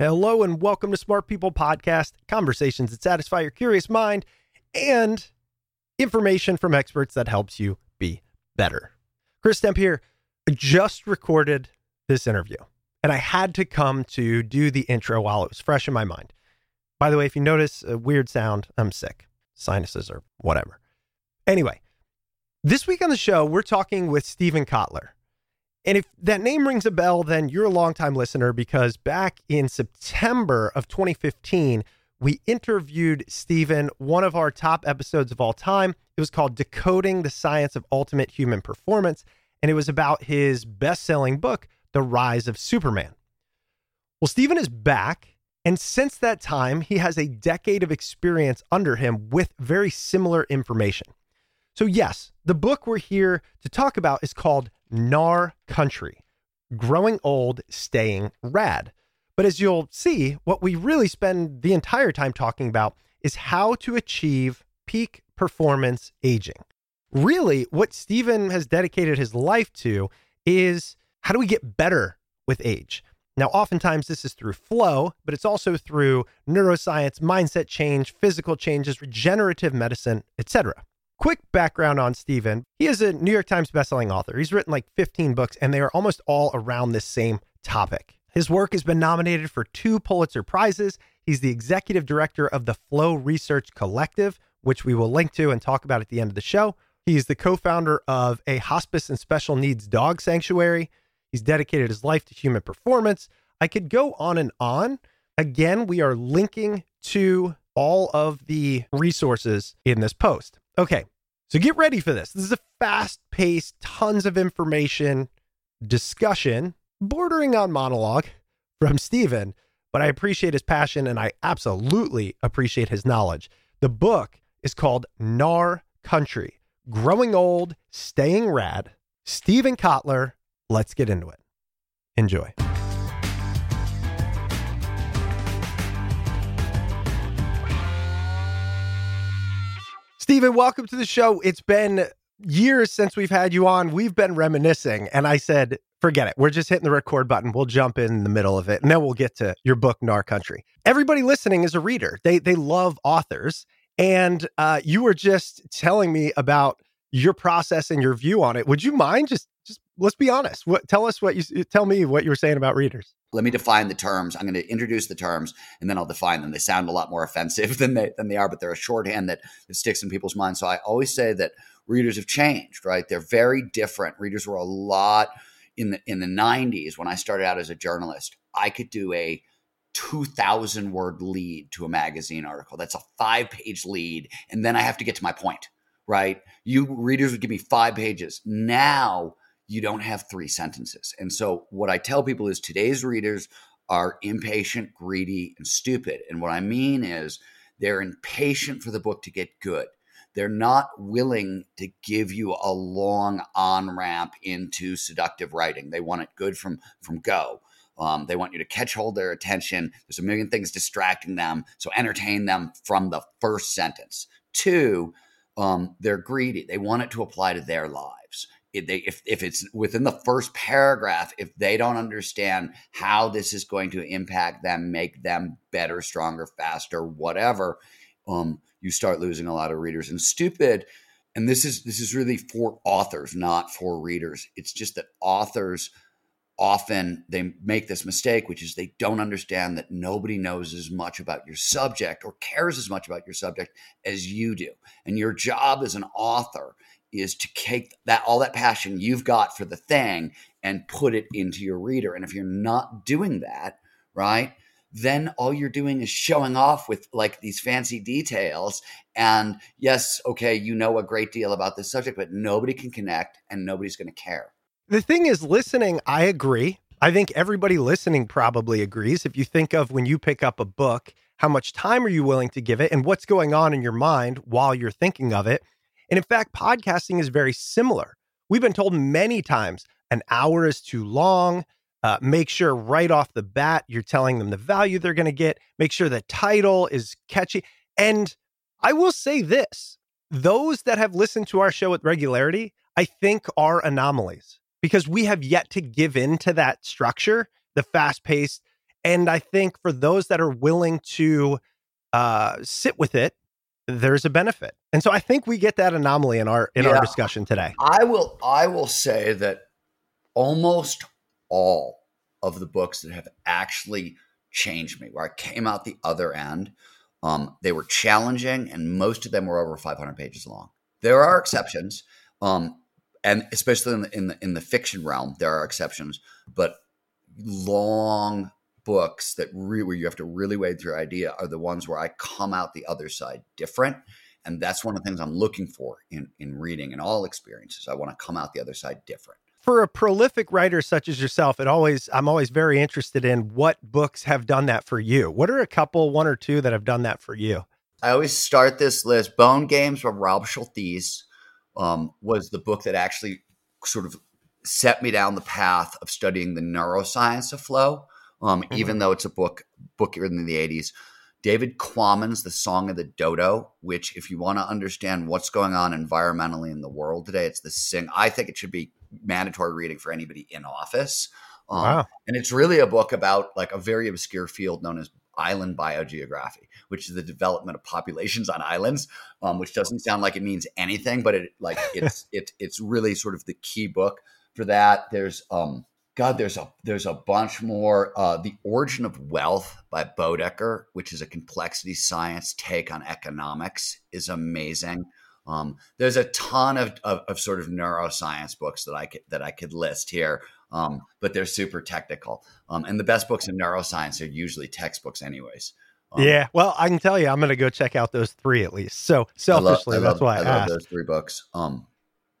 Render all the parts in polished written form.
Hello and welcome to Smart People Podcast, conversations that satisfy your curious mind and information from experts that helps you be better. Chris Stemp here. I just recorded this interview and I had to come to do the intro while it was fresh in my mind. By the way, if you notice a weird sound, I'm sick. Sinuses or whatever. Anyway, this week on the show, we're talking with Stephen Kotler. And if that name rings a bell, then you're a longtime listener because back in September of 2015, we interviewed Stephen, one of our top episodes of all time. It was called Decoding the Science of Ultimate Human Performance, and it was about his best-selling book, The Rise of Superman. Well, Stephen is back, and since that time, he has a decade of experience under him with very similar information. So yes, the book we're here to talk about is called Gnar Country, Growing Old, Staying Rad. But as you'll see, what we really spend the entire time talking about is how to achieve peak performance aging. Really, what Stephen has dedicated his life to is how do we get better with age? Now, oftentimes this is through flow, but it's also through neuroscience, mindset change, physical changes, regenerative medicine, etc. Quick background on Stephen. He is a New York Times bestselling author. He's written like 15 books, and they are almost all around this same topic. His work has been nominated for 2 Pulitzer Prizes. He's the executive director of the Flow Research Collective, which we will link to and talk about at the end of the show. He's the co-founder of a hospice and special needs dog sanctuary. He's dedicated his life to human performance. I could go on and on. Again, we are linking to all of the resources in this post. Okay, so get ready for this. This is a fast-paced, tons of information discussion, bordering on monologue from Stephen, but I appreciate his passion and I absolutely appreciate his knowledge. The book is called Gnar Country, Growing Old, Staying Rad. Stephen Kotler, let's get into it. Enjoy. Stephen, welcome to the show. It's been years since we've had you on. We've been reminiscing. And I said, forget it. We're just hitting the record button. We'll jump in the middle of it. And then we'll get to your book, Gnar Country. Everybody listening is a reader. They love authors. And you were just telling me about your process and your view on it. Would you mind just let's be honest. Tell me what you were saying about readers. Let me define the terms. I'm going to introduce the terms and then I'll define them. They sound a lot more offensive than they are, but they're a shorthand that sticks in people's minds. So I always say that readers have changed, right? They're very different. Readers were a lot in the 90s, when I started out as a journalist, I could do a 2,000 word lead to a magazine article. That's a 5-page lead. And then I have to get to my point, right? You readers would give me 5 pages. Now you don't have 3 sentences. And so what I tell people is today's readers are impatient, greedy, and stupid. And what I mean is they're impatient for the book to get good. They're not willing to give you a long on-ramp into seductive writing. They want it good from go. They want you to catch hold their attention. There's a million things distracting them. So entertain them from the first sentence. 2, they're greedy. They want it to apply to their lives. If it's within the first paragraph, if they don't understand how this is going to impact them, make them better, stronger, faster, whatever, you start losing a lot of readers. And stupid, and this is really for authors, not for readers. It's just that authors often, they make this mistake, which is they don't understand that nobody knows as much about your subject or cares as much about your subject as you do. And your job as an author is to take that all that passion you've got for the thing and put it into your reader. And if you're not doing that, right, then all you're doing is showing off with like these fancy details. And yes, okay, you know a great deal about this subject, but nobody can connect and nobody's going to care. The thing is, listening, I agree. I think everybody listening probably agrees. If you think of when you pick up a book, how much time are you willing to give it and what's going on in your mind while you're thinking of it? And in fact, podcasting is very similar. We've been told many times an hour is too long. Make sure right off the bat, you're telling them the value they're going to get. Make sure the title is catchy. And I will say this, those that have listened to our show with regularity, I think are anomalies because we have yet to give in to that structure, the fast paced. And I think for those that are willing to sit with it, there's a benefit. And so I think we get that anomaly in our discussion today. I will say that almost all of the books that have actually changed me, where I came out the other end, they were challenging and most of them were over 500 pages long. There are exceptions. And especially in the fiction realm, there are exceptions, but long books that where you have to really wade through idea are the ones where I come out the other side different. And that's one of the things I'm looking for in reading and all experiences. I want to come out the other side different. For a prolific writer such as yourself, I'm always very interested in what books have done that for you. What are one or two that have done that for you? I always start this list. Bone Games from Rob Schultheis was the book that actually sort of set me down the path of studying the neuroscience of flow, even though it's a book written in the 80s. David Quammen's The Song of the Dodo, which if you want to understand what's going on environmentally in the world today, I think it should be mandatory reading for anybody in office. Wow. And it's really a book about like a very obscure field known as island biogeography, which is the development of populations on islands, which doesn't sound like it means anything, but it's really sort of the key book for that. There's a bunch more. The Origin of Wealth by Bodecker, which is a complexity science take on economics, is amazing. There's a ton of sort of neuroscience books that I could list here, but they're super technical. And the best books in neuroscience are usually textbooks, anyways. Yeah, well, I can tell you, I'm going to go check out those 3 at least. So selfishly, that's why I asked. I love those 3 books.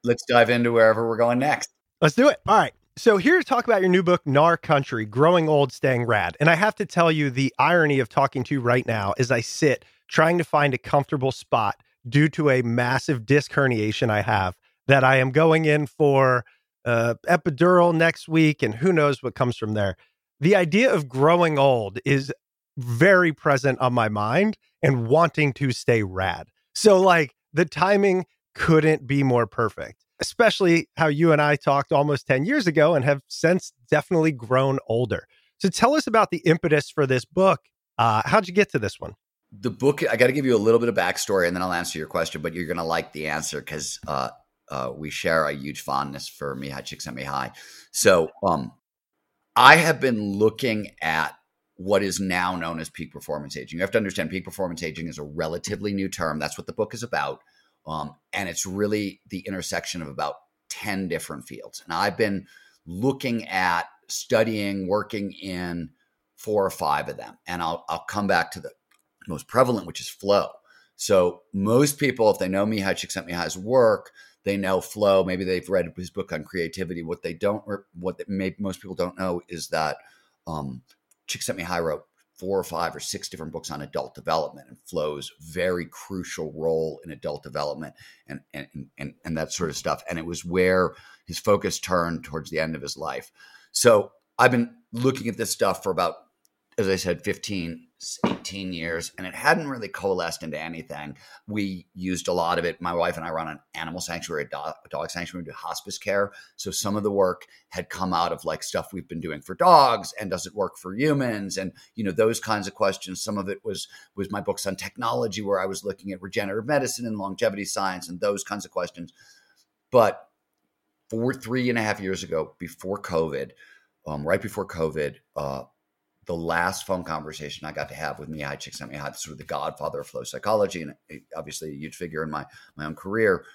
Let's dive into wherever we're going next. Let's do it. All right. So here to talk about your new book, Gnar Country, Growing Old, Staying Rad. And I have to tell you, the irony of talking to you right now is I sit trying to find a comfortable spot due to a massive disc herniation I have that I am going in for epidural next week. And who knows what comes from there. The idea of growing old is very present on my mind and wanting to stay rad. So like the timing couldn't be more perfect. Especially how you and I talked almost 10 years ago and have since definitely grown older. So tell us about the impetus for this book. How'd you get to this one? The book, I got to give you a little bit of backstory and then I'll answer your question, but you're going to like the answer because we share a huge fondness for Mihaly Csikszentmihalyi. So I have been looking at what is now known as peak performance aging. You have to understand peak performance aging is a relatively new term. That's what the book is about. And it's really the intersection of about 10 different fields. And I've been looking at, studying, working in 4 or 5 of them. And I'll come back to the most prevalent, which is flow. So most people, if they know Mihaly Csikszentmihalyi's work, they know flow. Maybe they've read his book on creativity. What they don't, most people don't know is that Csikszentmihalyi wrote 4 or 5 or 6 different books on adult development, and flow's very crucial role in adult development and that sort of stuff. And it was where his focus turned towards the end of his life. So I've been looking at this stuff for about, as I said, 15, 18 years, and it hadn't really coalesced into anything. We used a lot of it. My wife and I run an animal sanctuary, a dog sanctuary, we do hospice care. So some of the work had come out of like stuff we've been doing for dogs, and does it work for humans? And, you know, those kinds of questions. Some of it was my books on technology, where I was looking at regenerative medicine and longevity science and those kinds of questions. But 3.5 years ago, before COVID, right before COVID, the last phone conversation I got to have with Mihaly Csikszentmihalyi, sort of the godfather of flow psychology, and obviously a huge figure in my own career.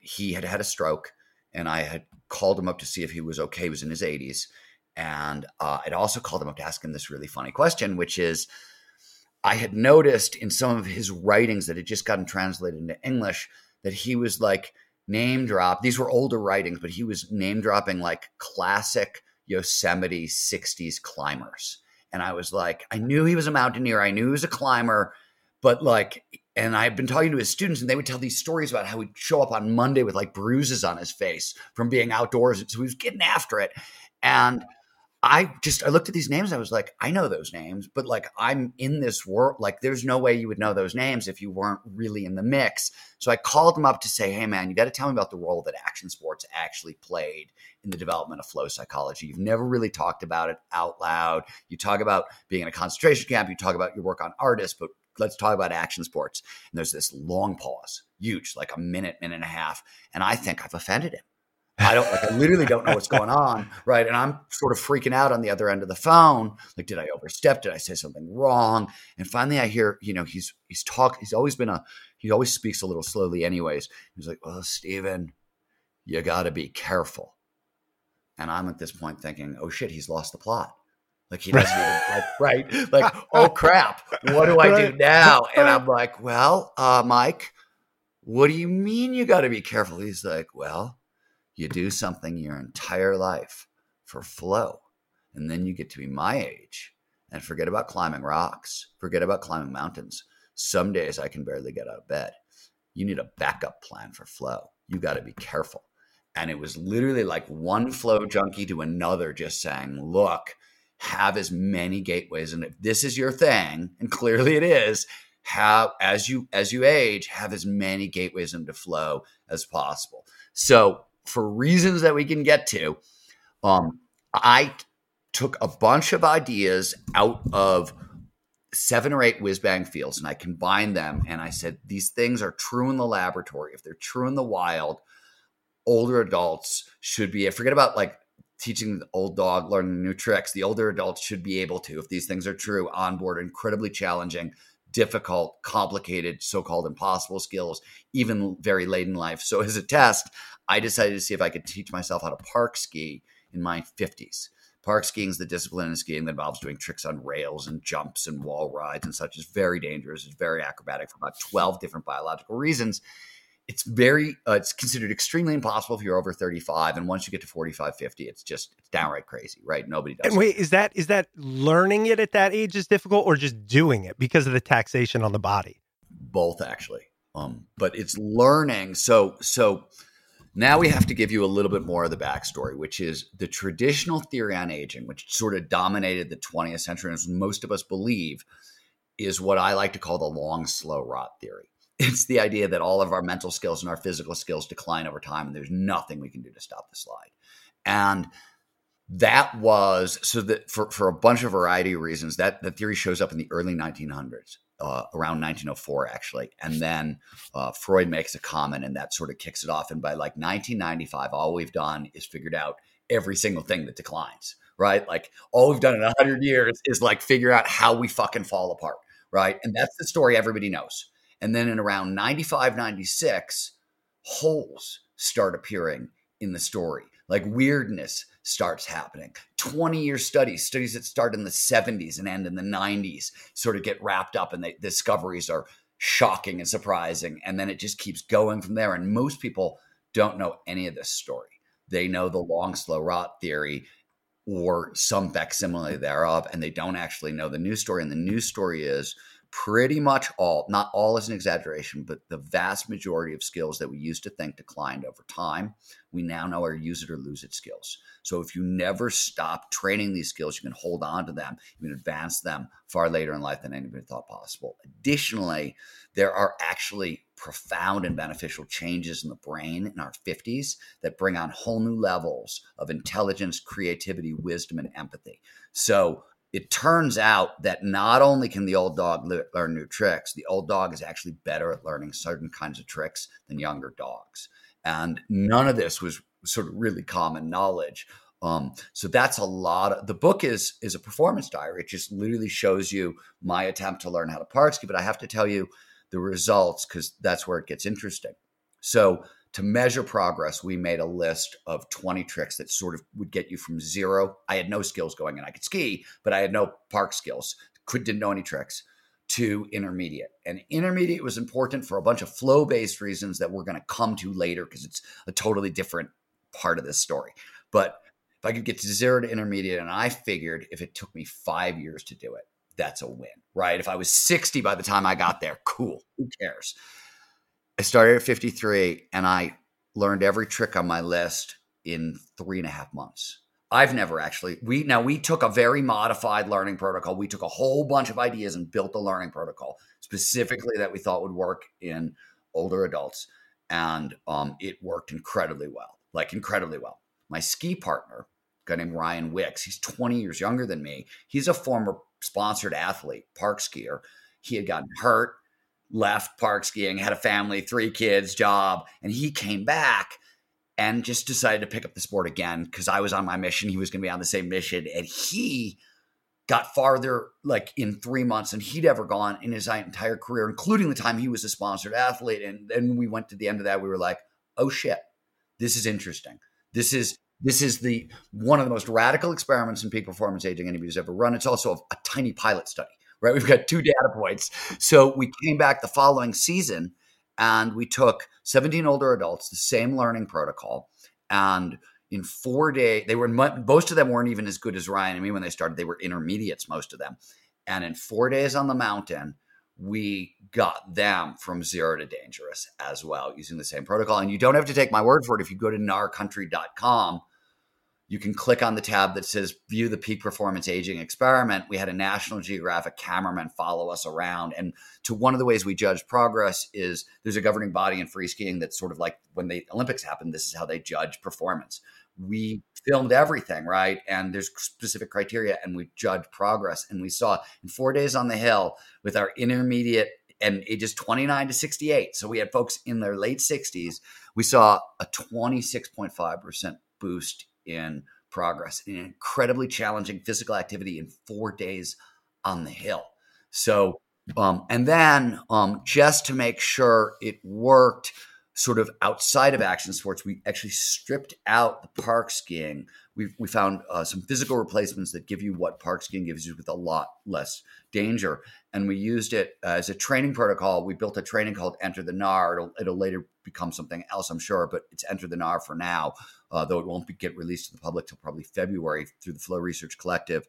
He had had a stroke, and I had called him up to see if he was okay. He was in his 80s. And I'd also called him up to ask him this really funny question, which is, I had noticed in some of his writings that had just gotten translated into English that he was like name drop. These were older writings, but he was name dropping like classic Yosemite 60s climbers. And I was like, I knew he was a mountaineer. I knew he was a climber, but like, and I've been talking to his students, and they would tell these stories about how he'd show up on Monday with like bruises on his face from being outdoors. So he was getting after it. And I looked at these names. I was like, I know those names, but like, I'm in this world. Like, there's no way you would know those names if you weren't really in the mix. So I called him up to say, hey man, you got to tell me about the role that action sports actually played in the development of flow psychology. You've never really talked about it out loud. You talk about being in a concentration camp. You talk about your work on artists, but let's talk about action sports. And there's this long pause, huge, like a minute, minute and a half. And I think I've offended him. I literally don't know what's going on, right? And I'm sort of freaking out on the other end of the phone. Like, did I overstep? Did I say something wrong? And finally I hear, you know, he always speaks a little slowly anyways. He's like, well, Stephen, you gotta be careful. And I'm at this point thinking, oh shit, he's lost the plot. Like he doesn't even, like, right? Like, oh crap, what do I do now? And I'm like, well, Mike, what do you mean you gotta be careful? He's like, well, you do something your entire life for flow, and then you get to be my age and forget about climbing rocks, forget about climbing mountains. Some days I can barely get out of bed. You need a backup plan for flow. You got to be careful. And it was literally like one flow junkie to another just saying, look, have as many gateways. And if this is your thing, and clearly it is, have, as you age, have as many gateways into flow as possible. So, for reasons that we can get to, I took a bunch of ideas out of 7 or 8 whiz-bang fields, and I combined them, and I said, these things are true in the laboratory. If they're true in the wild, older adults should be – forget about like teaching the old dog learning new tricks. The older adults should be able to, if these things are true, onboard incredibly challenging, difficult, complicated, so-called impossible skills, even very late in life. So as a test, I decided to see if I could teach myself how to park ski in my 50s. Park skiing is the discipline in skiing that involves doing tricks on rails and jumps and wall rides and such. It's very dangerous. It's very acrobatic for about 12 different biological reasons. It's it's considered extremely impossible if you're over 35. And once you get to 45, 50, it's downright crazy, right? Nobody does. And wait, is that learning it at that age is difficult, or just doing it because of the taxation on the body? Both, actually. But it's learning. So now we have to give you a little bit more of the backstory, which is the traditional theory on aging, which sort of dominated the 20th century, as most of us believe, is what I like to call the long, slow rot theory. It's the idea that all of our mental skills and our physical skills decline over time, and there's nothing we can do to stop the slide. And that was so that for a bunch of variety of reasons, that the theory shows up in the early 1900s, around 1904, actually. And then Freud makes a comment, and that sort of kicks it off. And by like 1995, all we've done is figured out every single thing that declines, right? Like all we've done in 100 years is like figure out how we fucking fall apart, right? And that's the story everybody knows. And then in around 95, 96, holes start appearing in the story, like weirdness starts happening. 20-year studies that start in the 70s and end in the 90s sort of get wrapped up, and the discoveries are shocking and surprising. And then it just keeps going from there. And most people don't know any of this story. They know the long, slow rot theory or some facsimile thereof, and they don't actually know the news story. And the news story is pretty much all, not all is an exaggeration, but the vast majority of skills that we used to think declined over time, we now know are use it or lose it skills. So if you never stop training these skills, you can hold on to them, you can advance them far later in life than anybody thought possible. Additionally, there are actually profound and beneficial changes in the brain in our 50s that bring on whole new levels of intelligence, creativity, wisdom, and empathy. So it turns out that not only can the old dog learn new tricks, the old dog is actually better at learning certain kinds of tricks than younger dogs. And none of this was sort of really common knowledge. So that's a lot of, the book is a performance diary. It just literally shows you my attempt to learn how to park ski, but I have to tell you the results because that's where it gets interesting. So to measure progress, we made a list of 20 tricks that sort of would get you from zero. I had no skills going in. I could ski, but I had no park skills, didn't know any tricks, to intermediate. And intermediate was important for a bunch of flow-based reasons that we're going to come to later because it's a totally different part of this story. But if I could get to zero to intermediate, and I figured if it took me 5 years to do it, that's a win, right? If I was 60 by the time I got there, cool, who cares? I started at 53 and I learned every trick on my list in 3.5 months. I've never actually, we took a very modified learning protocol. We took a whole bunch of ideas and built a learning protocol specifically that we thought would work in older adults. And it worked incredibly well, My ski partner, a guy named Ryan Wicks, he's 20 years younger than me. He's a former sponsored athlete, park skier. He had gotten hurt, left park skiing, had a family, 3 kids, job, and he came back and just decided to pick up the sport again because I was on my mission. He was going to be on the same mission, and he got farther like in 3 months than he'd ever gone in his entire career, including the time he was a sponsored athlete. And then we went to the end of that. We were like, oh shit, this is interesting. This is the one of the most radical experiments in peak performance aging anybody's ever run. It's also a tiny pilot study. Right? We've got 2 data points. So we came back the following season and we took 17 older adults, the same learning protocol. And in 4 days, most of them weren't even as good as Ryan and me when they started. They were intermediates, most of them. And in 4 days on the mountain, we got them from zero to dangerous as well using the same protocol. And you don't have to take my word for it. If you go to gnarcountry.com, you can click on the tab that says view the peak performance aging experiment. We had a National Geographic cameraman follow us around. And to one of the ways we judge progress is there's a governing body in free skiing that's sort of like when the Olympics happen, this is how they judge performance. We filmed everything, right? And there's specific criteria and we judge progress. And we saw in 4 days on the hill with our intermediate and ages 29 to 68. So we had folks in their late 60s. We saw a 26.5% boost in progress, in incredibly challenging physical activity in 4 days on the hill. So, and then just to make sure it worked sort of outside of action sports, we actually stripped out the park skiing. We found some physical replacements that give you what park skiing gives you with a lot less danger. And we used it as a training protocol. We built a training called Enter the Gnar. It'll later become something else, I'm sure, but it's Enter the Gnar for now, though it won't get released to the public till probably February through the Flow Research Collective.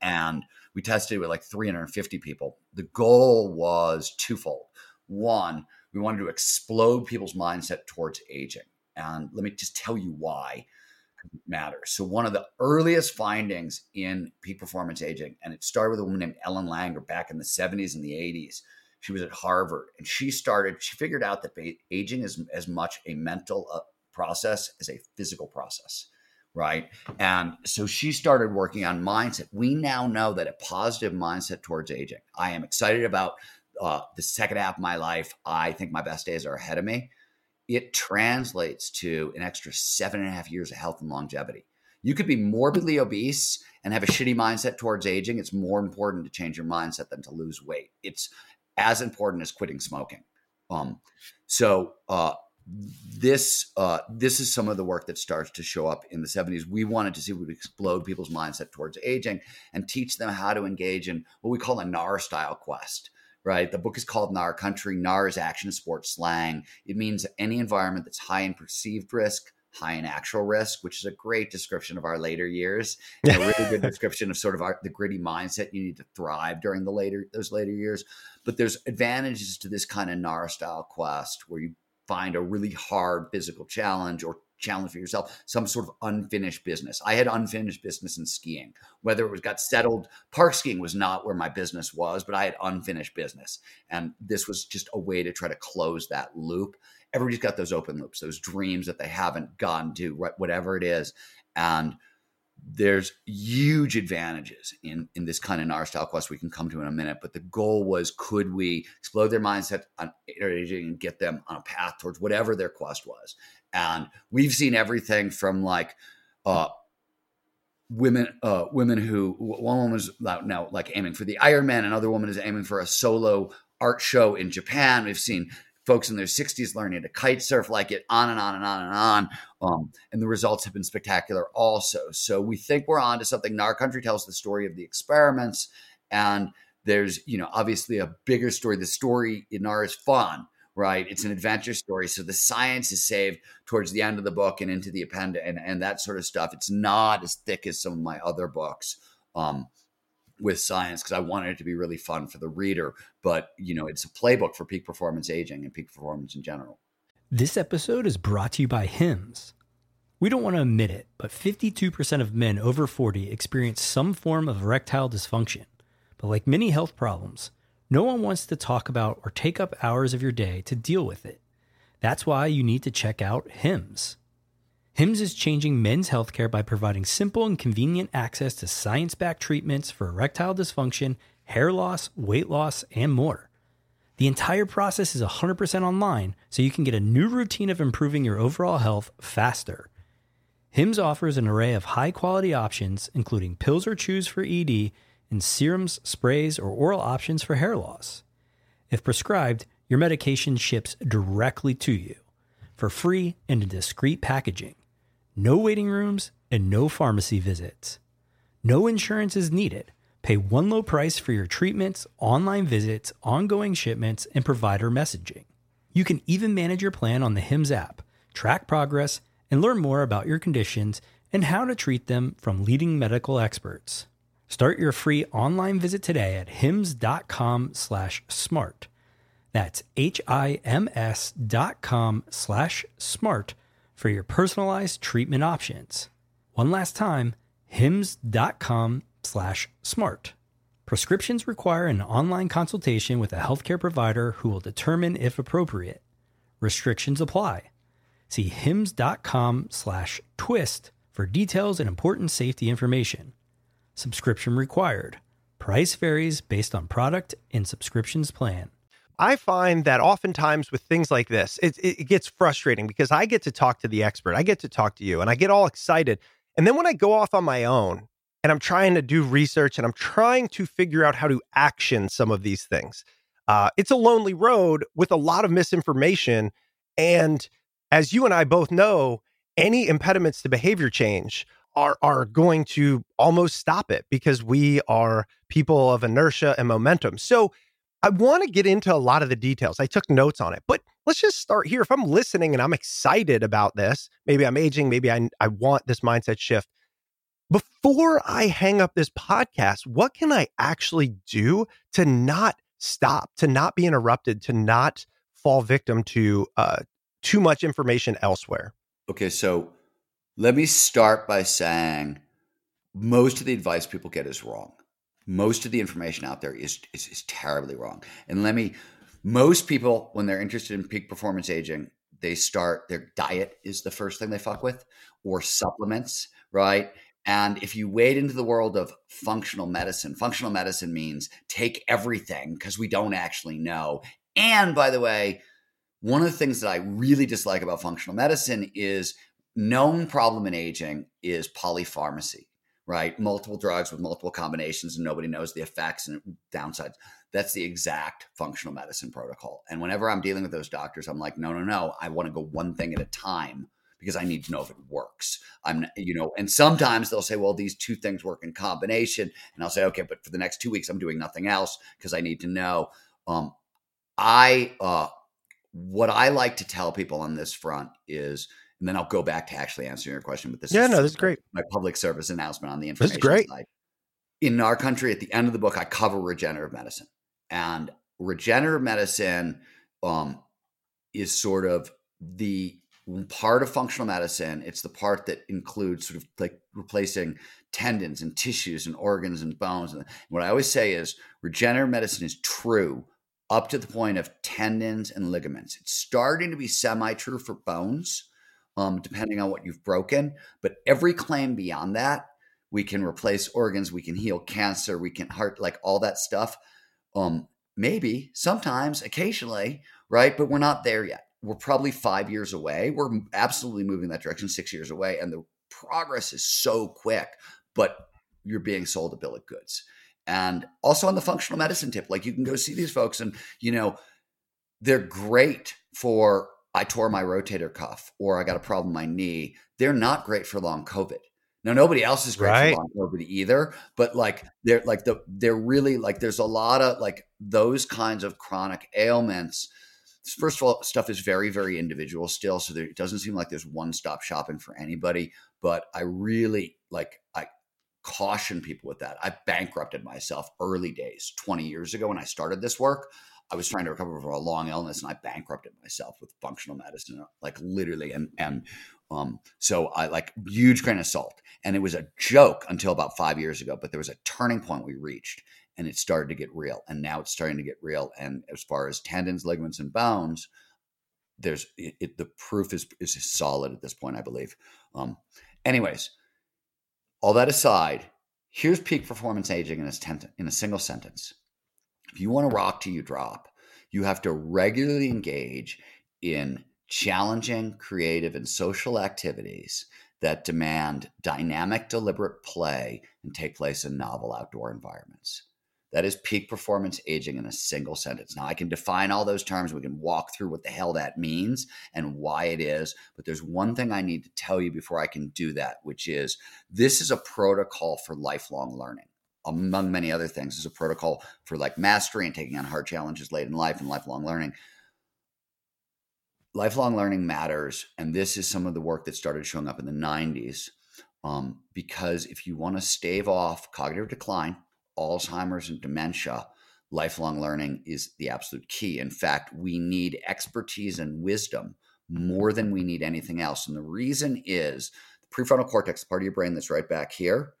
And we tested it with like 350 people. The goal was twofold. One, we wanted to explode people's mindset towards aging. And let me just tell you why it matters. So one of the earliest findings in peak performance aging, and it started with a woman named Ellen Langer back in the 70s and the 80s. She was at Harvard, and she figured out that aging is as much a mental process as a physical process, right? And so she started working on mindset. We now know that a positive mindset towards aging, I am excited about the second half of my life, I think my best days are ahead of me. It translates to an extra 7.5 years of health and longevity. You could be morbidly obese and have a shitty mindset towards aging. It's more important to change your mindset than to lose weight. It's as important as quitting smoking. So This is some of the work that starts to show up in the 70s. We wanted to see if we would explode people's mindset towards aging and teach them how to engage in what we call a Gnar style quest, right? The book is called Gnar Country. Gnar is action sports slang. It means any environment that's high in perceived risk, high in actual risk, which is a great description of our later years, and a really good description of sort of the gritty mindset you need to thrive during those later years. But there's advantages to this kind of Gnar style quest where you find a really hard physical challenge or challenge for yourself, some sort of unfinished business. I had unfinished business in skiing, whether it was got settled. Park skiing was not where my business was, but I had unfinished business. And this was just a way to try to close that loop. Everybody's got those open loops, those dreams that they haven't gotten to, whatever it is. And there's huge advantages in this kind of Gnar style quest we can come to in a minute, but the goal was, could we explode their mindset on iterating and get them on a path towards whatever their quest was? And we've seen everything from like one woman was now like aiming for the Ironman, another woman is aiming for a solo art show in Japan. We've seen folks in their 60s learning to kite surf, like it on and on and on and on. And the results have been spectacular also. So we think we're onto something. Gnar Country tells the story of the experiments. And there's, obviously a bigger story. The story in Gnar is fun, right? It's an adventure story. So the science is saved towards the end of the book and into the appendix and that sort of stuff. It's not as thick as some of my other books with science, because I wanted it to be really fun for the reader, but it's a playbook for peak performance aging and peak performance in general. This episode is brought to you by Hims. We don't want to admit it, but 52% of men over 40 experience some form of erectile dysfunction. But like many health problems, no one wants to talk about or take up hours of your day to deal with it. That's why you need to check out Hims. Hims is changing men's healthcare by providing simple and convenient access to science-backed treatments for erectile dysfunction, hair loss, weight loss, and more. The entire process is 100% online, so you can get a new routine of improving your overall health faster. Hims offers an array of high-quality options, including pills or chews for ED, and serums, sprays, or oral options for hair loss. If prescribed, your medication ships directly to you for free and in discreet packaging. No waiting rooms and no pharmacy visits. No insurance is needed. Pay one low price for your treatments, online visits, ongoing shipments, and provider messaging. You can even manage your plan on the Hims app, track progress, and learn more about your conditions and how to treat them from leading medical experts. Start your free online visit today at hims.com/smart. That's HIMS.com/smart. for your personalized treatment options. One last time, hims.com/smart. Prescriptions require an online consultation with a healthcare provider who will determine if appropriate. Restrictions apply. See hims.com/twist for details and important safety information. Subscription required. Price varies based on product and subscriptions plan. I find that oftentimes with things like this, it gets frustrating because I get to talk to the expert. I get to talk to you and I get all excited. And then when I go off on my own and I'm trying to do research and I'm trying to figure out how to action some of these things, it's a lonely road with a lot of misinformation. And as you and I both know, any impediments to behavior change are going to almost stop it because we are people of inertia and momentum. So I want to get into a lot of the details. I took notes on it, but let's just start here. If I'm listening and I'm excited about this, maybe I'm aging, maybe I want this mindset shift. Before I hang up this podcast, what can I actually do to not stop, to not be interrupted, to not fall victim to too much information elsewhere? Okay, so let me start by saying most of the advice people get is wrong. Most of the information out there is terribly wrong. And most people, when they're interested in peak performance aging, they start, their diet is the first thing they fuck with, or supplements, right? And if you wade into the world of functional medicine means take everything because we don't actually know. And by the way, one of the things that I really dislike about functional medicine is known problem in aging is polypharmacy. right? Multiple drugs with multiple combinations and nobody knows the effects and downsides. That's the exact functional medicine protocol. And whenever I'm dealing with those doctors, I'm like, no, I want to go one thing at a time because I need to know if it works. And sometimes they'll say, well, these two things work in combination. And I'll say, okay, but for the next 2 weeks, I'm doing nothing else because I need to know. What I like to tell people on this front is, and then I'll go back to actually answering your question, but this is great. My public service announcement on the information side. This is great. In our country, at the end of the book, I cover regenerative medicine, and regenerative medicine is sort of the part of functional medicine. It's the part that includes sort of like replacing tendons and tissues and organs and bones. And what I always say is regenerative medicine is true up to the point of tendons and ligaments. It's starting to be semi-true for bones, depending on what you've broken. But every claim beyond that, we can replace organs, we can heal cancer, we can heart, like all that stuff. Maybe, sometimes, occasionally, right? But we're not there yet. We're probably 5 years away. We're absolutely moving that direction, 6 years away. And the progress is so quick, but you're being sold a bill of goods. And also on the functional medicine tip, like you can go see these folks and, they're great for, I tore my rotator cuff or I got a problem in my knee. They're not great for long COVID. Now, nobody else is great for long COVID either, but like, they're like they're really like, there's a lot of like those kinds of chronic ailments. First of all, stuff is very, very individual still. So it doesn't seem like there's one stop shopping for anybody, but I really I caution people with that. I bankrupted myself early days, 20 years ago when I started this work. I was trying to recover from a long illness and I bankrupted myself with functional medicine, like literally. So I like huge grain of salt, and it was a joke until about 5 years ago, but there was a turning point we reached and it started to get real. And now it's starting to get real. And as far as tendons, ligaments, and bones, the proof is solid at this point, I believe. Anyways, all that aside, here's peak performance aging in a single sentence. If you want to rock till you drop, you have to regularly engage in challenging, creative, and social activities that demand dynamic, deliberate play and take place in novel outdoor environments. That is peak performance aging in a single sentence. Now, I can define all those terms. We can walk through what the hell that means and why it is. But there's one thing I need to tell you before I can do that, which is this is a protocol for lifelong learning. Among many other things, this is a protocol for like mastery and taking on hard challenges late in life and lifelong learning. Lifelong learning matters. And this is some of the work that started showing up in the 90s. Because if you want to stave off cognitive decline, Alzheimer's and dementia, lifelong learning is the absolute key. In fact, we need expertise and wisdom more than we need anything else. And the reason is the prefrontal cortex, the part of your brain that's right back here.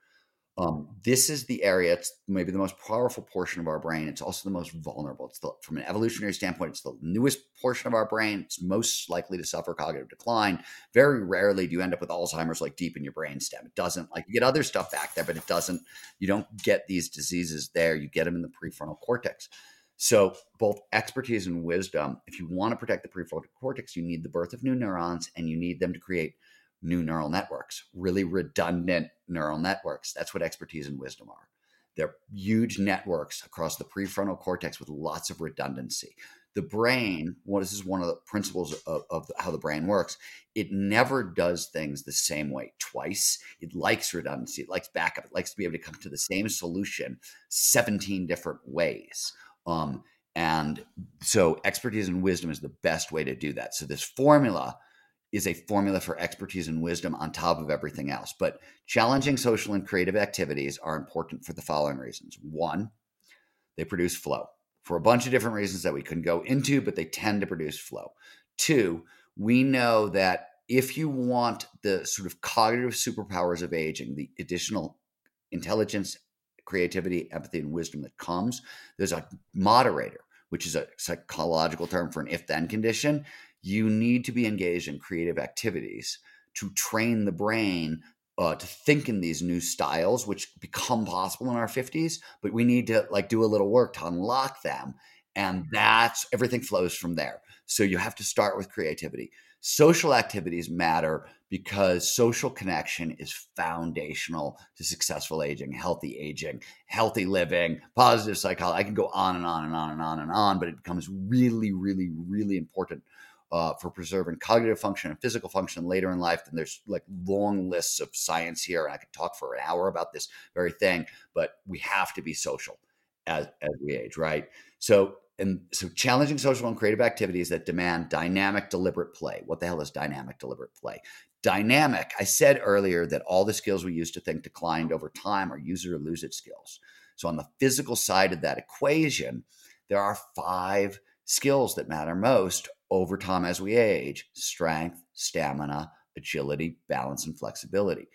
This is the area, it's maybe the most powerful portion of our brain. It's also the most vulnerable. From an evolutionary standpoint, it's the newest portion of our brain. It's most likely to suffer cognitive decline. Very rarely do you end up with Alzheimer's like deep in your brainstem. It doesn't, like, you get other stuff back there, but it doesn't, you don't get these diseases there. You get them in the prefrontal cortex. So both expertise and wisdom, if you want to protect the prefrontal cortex, you need the birth of new neurons and you need them to create new neural networks, really redundant neural networks. That's what expertise and wisdom are. They're huge networks across the prefrontal cortex with lots of redundancy. The brain, this is one of the principles of how the brain works. It never does things the same way twice. It likes redundancy. It likes backup. It likes to be able to come to the same solution 17 different ways. And so expertise and wisdom is the best way to do that. So this formula is a formula for expertise and wisdom on top of everything else. But challenging social and creative activities are important for the following reasons. One, they produce flow for a bunch of different reasons that we couldn't go into, but they tend to produce flow. Two, we know that if you want the sort of cognitive superpowers of aging, the additional intelligence, creativity, empathy, and wisdom that comes, there's a moderator, which is a psychological term for an if-then condition. You need to be engaged in creative activities to train the brain to think in these new styles, which become possible in our 50s, but we need to like do a little work to unlock them. And that's everything flows from there. So you have to start with creativity. Social activities matter because social connection is foundational to successful aging, healthy living, positive psychology. I can go on and on and on and on and on, but it becomes really, really, really important for preserving cognitive function and physical function later in life. And there's like long lists of science here, and I could talk for an hour about this very thing, but we have to be social as we age, right? So challenging social and creative activities that demand dynamic, deliberate play. What the hell is dynamic, deliberate play? Dynamic, I said earlier that all the skills we used to think declined over time are use it or lose it skills. So on the physical side of that equation, there are 5 skills that matter most over time as we age: strength, stamina, agility, balance, and flexibility.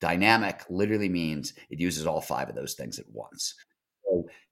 Dynamic literally means it uses all 5 of those things at once.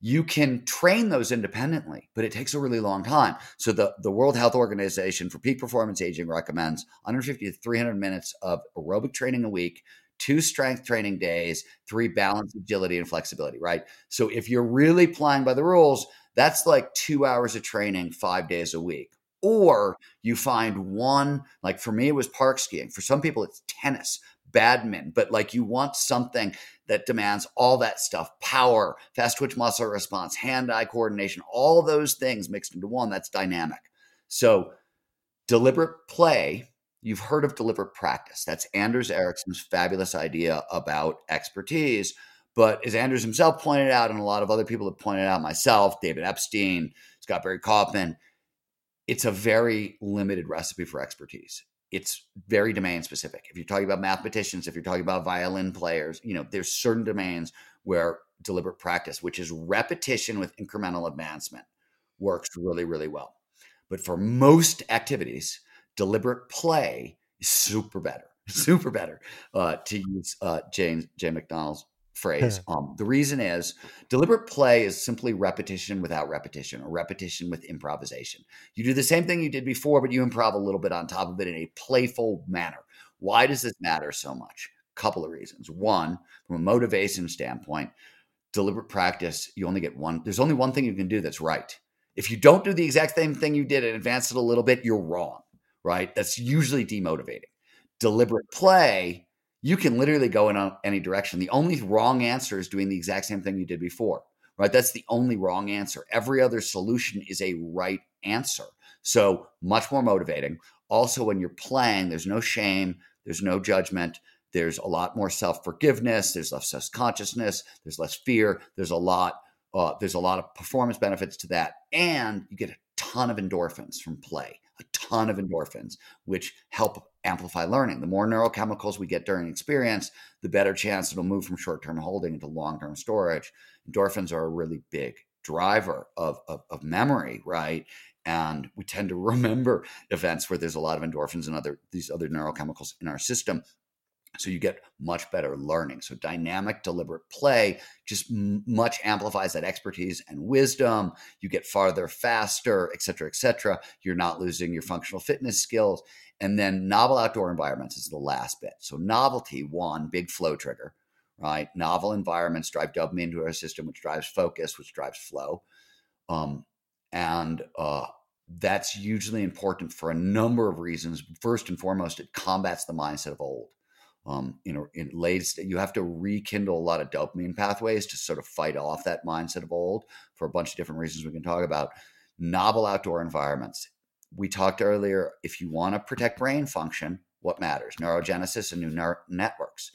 You can train those independently, but it takes a really long time. So the World Health Organization for Peak Performance Aging recommends 150 to 300 minutes of aerobic training a week, 2 strength training days, 3 balance, agility, and flexibility, right? So if you're really playing by the rules, that's like 2 hours of training 5 days a week. Or you find one, like for me, it was park skiing. For some people, it's tennis, badminton, but like you want something that demands all that stuff: power, fast twitch muscle response, hand-eye coordination, all those things mixed into one. That's dynamic. So deliberate play, you've heard of deliberate practice. That's Anders Ericson's fabulous idea about expertise. But as Anders himself pointed out, and a lot of other people have pointed out, myself, David Epstein, Scott Barry Kaufman, it's a very limited recipe for expertise. It's very domain specific. If you're talking about mathematicians, if you're talking about violin players, there's certain domains where deliberate practice, which is repetition with incremental advancement, works really, really well. But for most activities, deliberate play is super better to use Jay McDonald's phrase. The reason is deliberate play is simply repetition without repetition, or repetition with improvisation. You do the same thing you did before, but you improv a little bit on top of it in a playful manner. Why does this matter so much? A couple of reasons. One, from a motivation standpoint, deliberate practice, you only get one. There's only one thing you can do that's right. If you don't do the exact same thing you did and advance it a little bit, you're wrong, right? That's usually demotivating. Deliberate play, you can literally go in any direction. The only wrong answer is doing the exact same thing you did before, right? That's the only wrong answer. Every other solution is a right answer. So much more motivating. Also, when you're playing, there's no shame. There's no judgment. There's a lot more self-forgiveness. There's less self-consciousness. There's less fear. There's a lot of performance benefits to that. And you get a ton of endorphins from play, which help amplify learning. The more neurochemicals we get during experience, the better chance it'll move from short-term holding into long-term storage. Endorphins are a really big driver of memory, right? And we tend to remember events where there's a lot of endorphins and these other neurochemicals in our system. So you get much better learning. So dynamic, deliberate play just much amplifies that expertise and wisdom. You get farther, faster, et cetera, et cetera. You're not losing your functional fitness skills. And then novel outdoor environments is the last bit. So novelty, one, big flow trigger, right? Novel environments drive dopamine into our system, which drives focus, which drives flow. That's hugely important for a number of reasons. First and foremost, it combats the mindset of old. You have to rekindle a lot of dopamine pathways to sort of fight off that mindset of old for a bunch of different reasons we can talk about. Novel outdoor environments. We talked earlier, if you want to protect brain function, what matters? Neurogenesis and new networks.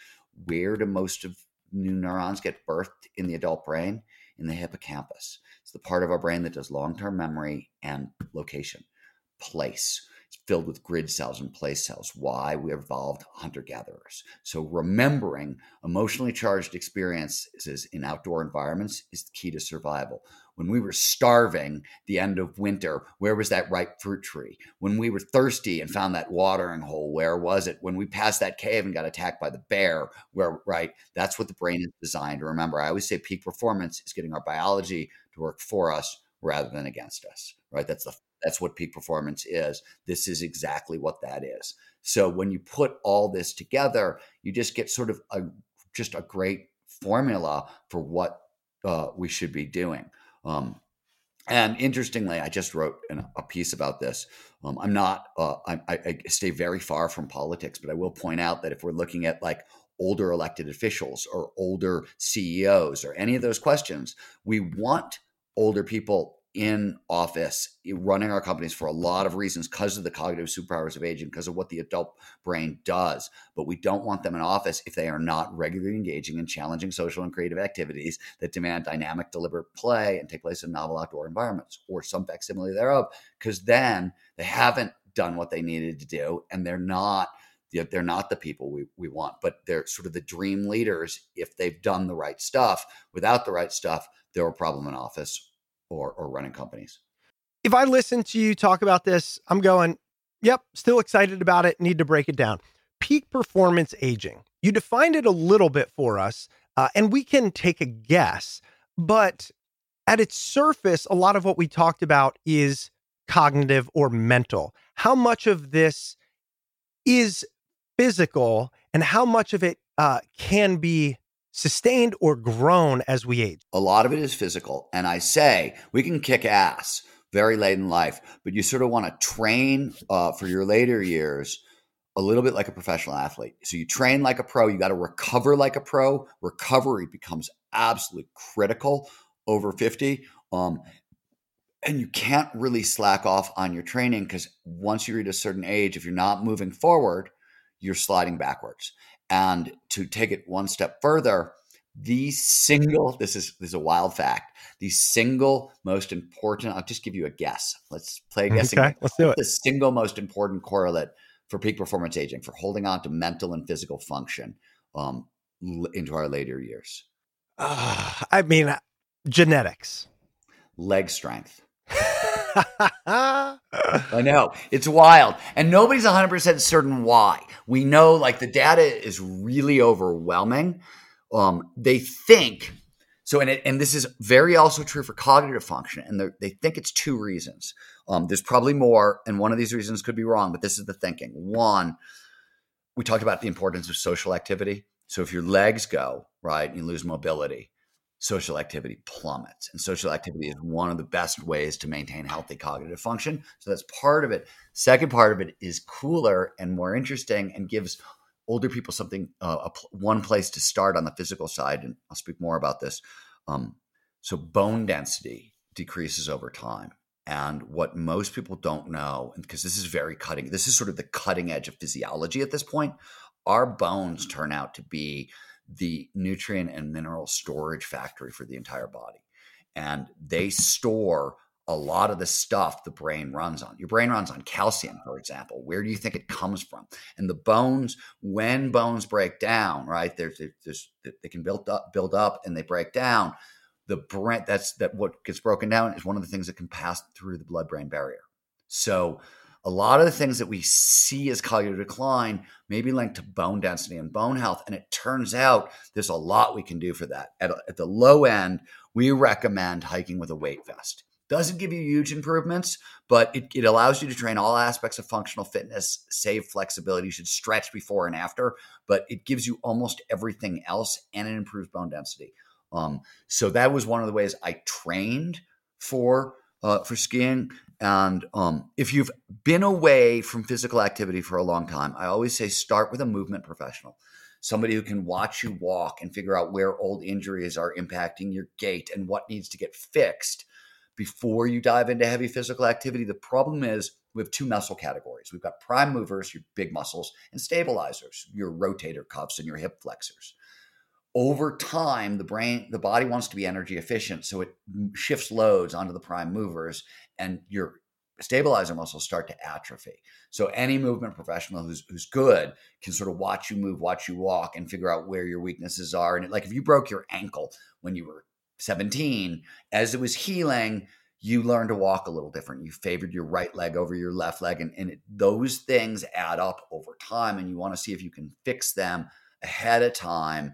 Where do most of new neurons get birthed in the adult brain? In the hippocampus. It's the part of our brain that does long-term memory and location. Place. It's filled with grid cells and place cells. Why? We evolved hunter-gatherers. So remembering emotionally charged experiences in outdoor environments is the key to survival. When we were starving, the end of winter, where was that ripe fruit tree? When we were thirsty and found that watering hole, where was it? When we passed that cave and got attacked by the bear, where, right? That's what the brain is designed to remember. I always say peak performance is getting our biology to work for us rather than against us, right? That's what peak performance is. This is exactly what that is. So when you put all this together, you just get sort of a great formula for what we should be doing. And interestingly, I just wrote a piece about this. I'm not, I stay very far from politics, but I will point out that if we're looking at like older elected officials or older CEOs or any of those questions, we want older people in office running our companies for a lot of reasons, because of the cognitive superpowers of aging, because of what the adult brain does. But we don't want them in office if they are not regularly engaging in challenging social and creative activities that demand dynamic, deliberate play and take place in novel outdoor environments or some facsimile thereof, because then they haven't done what they needed to do, and they're not the people we want. But they're sort of the dream leaders if they've done the right stuff. Without the right stuff, they're a problem in office or running companies. If I listen to you talk about this, I'm going, yep, still excited about it, need to break it down. Peak performance aging. You defined it a little bit for us, and we can take a guess, but at its surface, a lot of what we talked about is cognitive or mental. How much of this is physical, and how much of it can be sustained or grown as we age? A lot of it is physical. And I say we can kick ass very late in life, but you sort of want to train for your later years a little bit like a professional athlete. So you train like a pro, you got to recover like a pro. Recovery becomes absolutely critical over 50. And you can't really slack off on your training, because once you reach a certain age, if you're not moving forward, you're sliding backwards. And to take it one step further, this is a wild fact, the single most important, I'll just give you a guess. Let's play a guessing. Okay, let's do it. The single most important correlate for peak performance aging, for holding on to mental and physical function into our later years. I mean, genetics. Leg strength. I know, it's wild, and nobody's 100% certain why. We know, like, the data is really overwhelming. They think so, and this is very also true for cognitive function. And they think it's two reasons. There's probably more, and one of these reasons could be wrong, but this is the thinking. One, we talked about the importance of social activity. So if your legs go, right, you lose mobility. Social activity plummets, and social activity is one of the best ways to maintain healthy cognitive function. So that's part of it. Second part of it is cooler and more interesting, and gives older people something, one place to start on the physical side. And I'll speak more about this. So bone density decreases over time. And what most people don't know, and because this is this is sort of the cutting edge of physiology at this point, our bones turn out to be the nutrient and mineral storage factory for the entire body. And they store a lot of the stuff the brain runs on. Your brain runs on calcium, for example. Where do you think it comes from? And the bones, when bones break down, right, they can build up and they break down. The brain, what gets broken down is one of the things that can pass through the blood-brain barrier. So a lot of the things that we see as cognitive decline may be linked to bone density and bone health. And it turns out there's a lot we can do for that. At the low end, we recommend hiking with a weight vest. Doesn't give you huge improvements, but it allows you to train all aspects of functional fitness, save flexibility. You should stretch before and after, but it gives you almost everything else, and it improves bone density. So that was one of the ways I trained for skiing. And if you've been away from physical activity for a long time, I always say start with a movement professional, somebody who can watch you walk and figure out where old injuries are impacting your gait and what needs to get fixed before you dive into heavy physical activity. The problem is we have two muscle categories. We've got prime movers, your big muscles, and stabilizers, your rotator cuffs and your hip flexors. Over time, the body wants to be energy efficient, so it shifts loads onto the prime movers, and your stabilizer muscles start to atrophy. So any movement professional who's good can sort of watch you move, watch you walk, and figure out where your weaknesses are. And like if you broke your ankle when you were 17, as it was healing, you learned to walk a little different. You favored your right leg over your left leg, and those things add up over time, and you want to see if you can fix them ahead of time.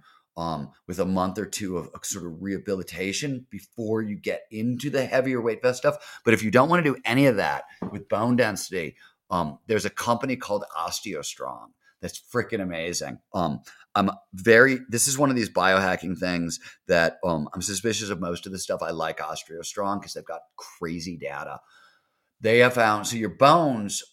With a month or two of sort of rehabilitation before you get into the heavier weight vest stuff. But if you don't want to do any of that with bone density, there's a company called OsteoStrong That's freaking amazing. This is one of these biohacking things that I'm suspicious of most of the stuff. I like OsteoStrong because they've got crazy data. They have found, so your bones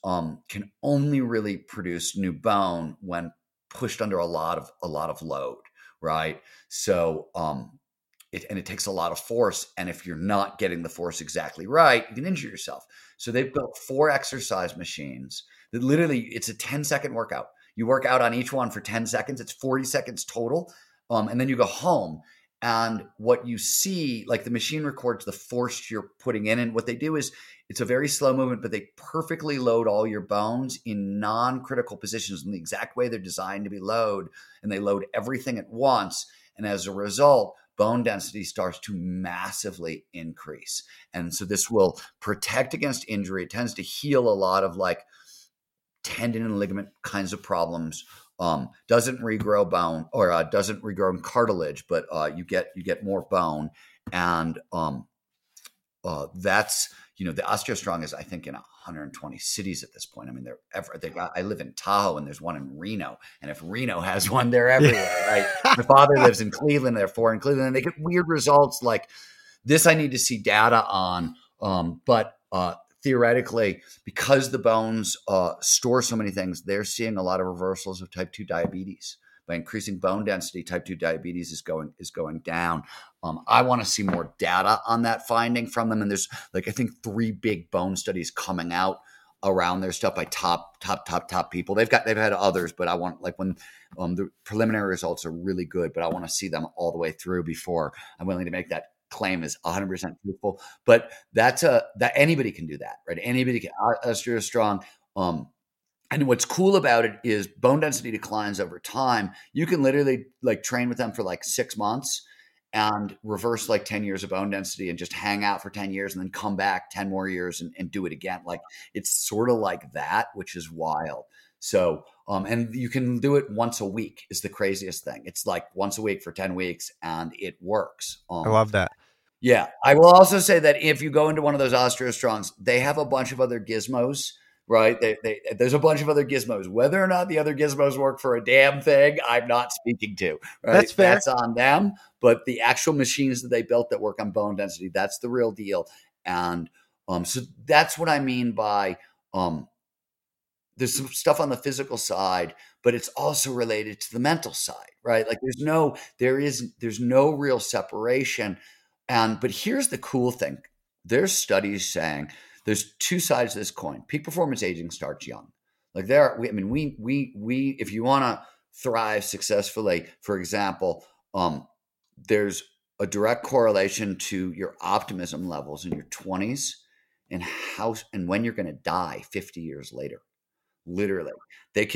can only really produce new bone when pushed under a lot of load, right? So, it takes a lot of force. And if you're not getting the force exactly right, you can injure yourself. So they've built 4 exercise machines that literally it's a 10-second workout. You work out on each one for 10 seconds. It's 40 seconds total. And then you go home. And what you see, like the machine records the force you're putting in. And what they do is it's a very slow movement, but they perfectly load all your bones in non-critical positions in the exact way they're designed to be loaded. And they load everything at once. And as a result, bone density starts to massively increase. And so this will protect against injury. It tends to heal a lot of like tendon and ligament kinds of problems. Doesn't regrow bone or doesn't regrow cartilage, but you get more bone. And that's, you know, the OsteoStrong is, I think, in 120 cities at this point. I mean, I live in Tahoe and there's one in Reno. And if Reno has one, they're everywhere, right? My father lives in Cleveland. There are 4 in Cleveland. And they get weird results like this. I need to see data on, but theoretically, because the bones store so many things, they're seeing a lot of reversals of type 2 diabetes. By increasing bone density, type 2 diabetes is going down. I want to see more data on that finding from them. And there's like, I think 3 big bone studies coming out around their stuff by top people. They've had others, but I want like when the preliminary results are really good, but I want to see them all the way through before I'm willing to make that claim is 100% truthful. But that's that anybody can do that, right? Anybody can. OsteoStrong. And what's cool about it is bone density declines over time. You can literally like train with them for like 6 months and reverse like 10 years of bone density and just hang out for 10 years and then come back 10 more years and do it again. Like it's sort of like that, which is wild. So, and you can do it once a week is the craziest thing. It's like once a week for 10 weeks and it works. I love that. Yeah. I will also say that if you go into one of those OsteoStrongs, they have a bunch of other gizmos. Right. There's a bunch of other gizmos. Whether or not the other gizmos work for a damn thing, I'm not speaking to. Right? That's fair. That's on them. But the actual machines that they built that work on bone density, that's the real deal. And so that's what I mean by there's some stuff on the physical side, but it's also related to the mental side. Right. Like there's no real separation. But here's the cool thing. There's studies saying there's 2 sides to this coin. Peak performance aging starts young. Like if you want to thrive successfully, for example, there's a direct correlation to your optimism levels in your 20s and when you're going to die 50 years later. Literally, if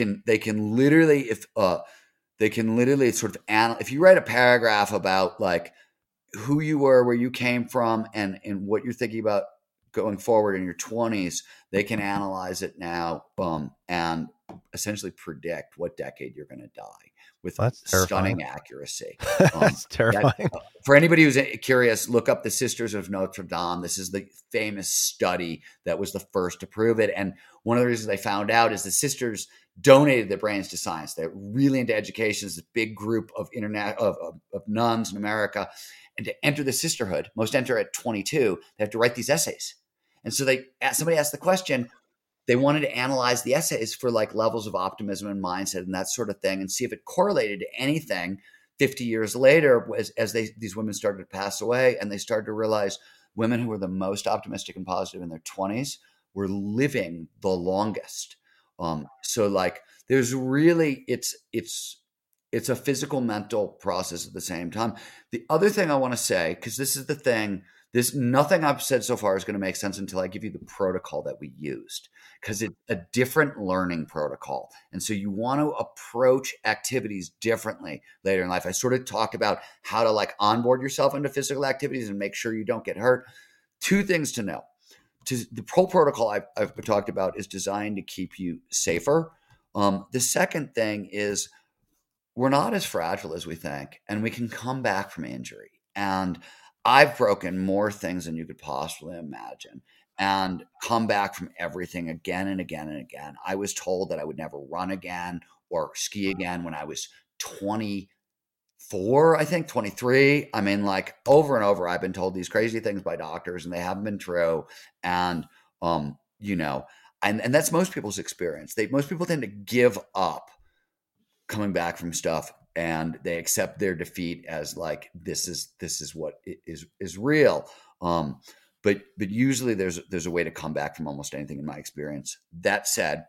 you write a paragraph about like who you were, where you came from, and what you're thinking about going forward in your 20s, they can analyze it now and essentially predict what decade you're going to die with stunning accuracy. That's terrifying. For anybody who's curious, look up the Sisters of Notre Dame. This is the famous study that was the first to prove it. And one of the reasons they found out is the sisters donated their brains to science. They're really into education. It's a big group of nuns in America. And to enter the sisterhood, most enter at 22, they have to write these essays. And so somebody asked the question, they wanted to analyze the essays for like levels of optimism and mindset and that sort of thing and see if it correlated to anything 50 years later as these women started to pass away. And they started to realize women who were the most optimistic and positive in their 20s were living the longest. So like there's really, it's a physical, mental process at the same time. The other thing I want to say, because this is the thing, nothing I've said so far is going to make sense until I give you the protocol that we used, because it's a different learning protocol. And so you want to approach activities differently later in life. I sort of talked about how to like onboard yourself into physical activities and make sure you don't get hurt. 2 things to know. The whole protocol I've talked about is designed to keep you safer. The second thing is we're not as fragile as we think, and we can come back from injury. And I've broken more things than you could possibly imagine and come back from everything again and again and again. I was told that I would never run again or ski again when I was 24, I think 23. I mean, like over and over, I've been told these crazy things by doctors and they haven't been true. And, you know, and that's most people's experience. Most people tend to give up coming back from stuff, and they accept their defeat as like, this is what is real. But usually there's a way to come back from almost anything in my experience. That said,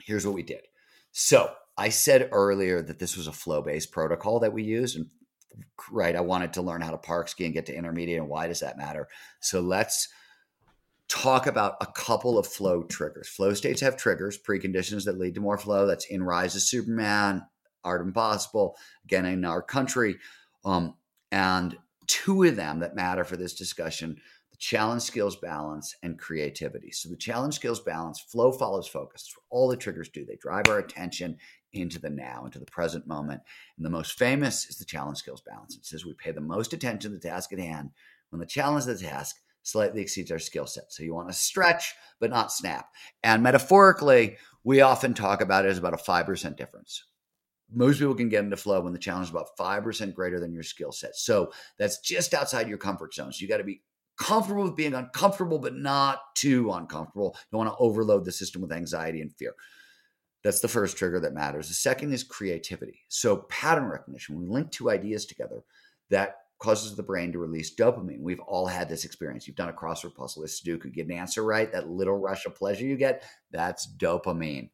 here's what we did. So I said earlier that this was a flow-based protocol that we used. And right, I wanted to learn how to park ski and get to intermediate. And why does that matter? So let's talk about a couple of flow triggers. Flow states have triggers, preconditions that lead to more flow. That's in Rise of Superman, Art of Impossible, again, in our country. And two of them that matter for this discussion: challenge, skills, balance, and creativity. So the challenge, skills, balance, flow follows focus. That's what all the triggers do. They drive our attention into the now, into the present moment. And the most famous is the challenge, skills, balance. It says we pay the most attention to the task at hand when the challenge of the task slightly exceeds our skill set. So you want to stretch, but not snap. And metaphorically, we often talk about it as about a 5% difference. Most people can get into flow when the challenge is about 5% greater than your skill set. So that's just outside your comfort zone. So you got to be comfortable with being uncomfortable, but not too uncomfortable. You don't want to overload the system with anxiety and fear. That's the first trigger that matters. The second is creativity. So pattern recognition, when we link two ideas together, that causes the brain to release dopamine. We've all had this experience. You've done a crossword puzzle, a Sudoku, get an answer right, that little rush of pleasure you get, that's dopamine.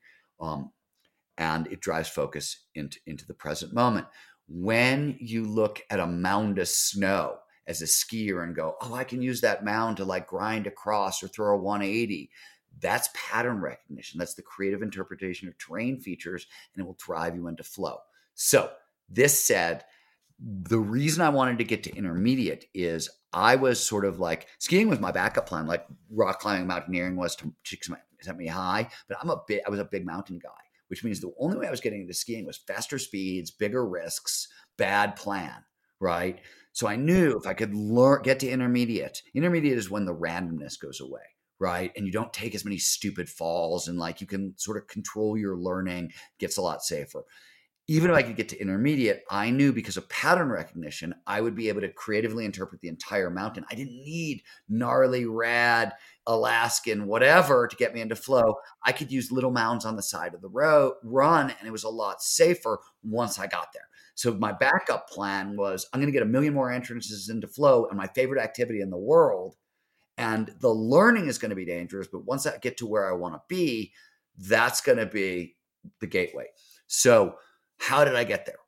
And it drives focus into the present moment. When you look at a mound of snow as a skier and go, oh, I can use that mound to like grind across or throw a 180. That's pattern recognition. That's the creative interpretation of terrain features, and it will drive you into flow. So this said, the reason I wanted to get to intermediate is I was sort of like, skiing was my backup plan, like rock climbing, mountaineering was to set me high, but I was a big mountain guy, which means the only way I was getting into skiing was faster speeds, bigger risks, bad plan, right? So I knew if I could get to intermediate. Intermediate is when the randomness goes away, right? And you don't take as many stupid falls, and like you can sort of control your learning. It gets a lot safer. Even if I could get to intermediate, I knew because of pattern recognition, I would be able to creatively interpret the entire mountain. I didn't need gnarly, rad, Alaskan, whatever to get me into flow. I could use little mounds on the side of the run, and it was a lot safer once I got there. So my backup plan was I'm going to get a million more entrances into flow and my favorite activity in the world. And the learning is going to be dangerous. But once I get to where I want to be, that's going to be the gateway. So how did I get there?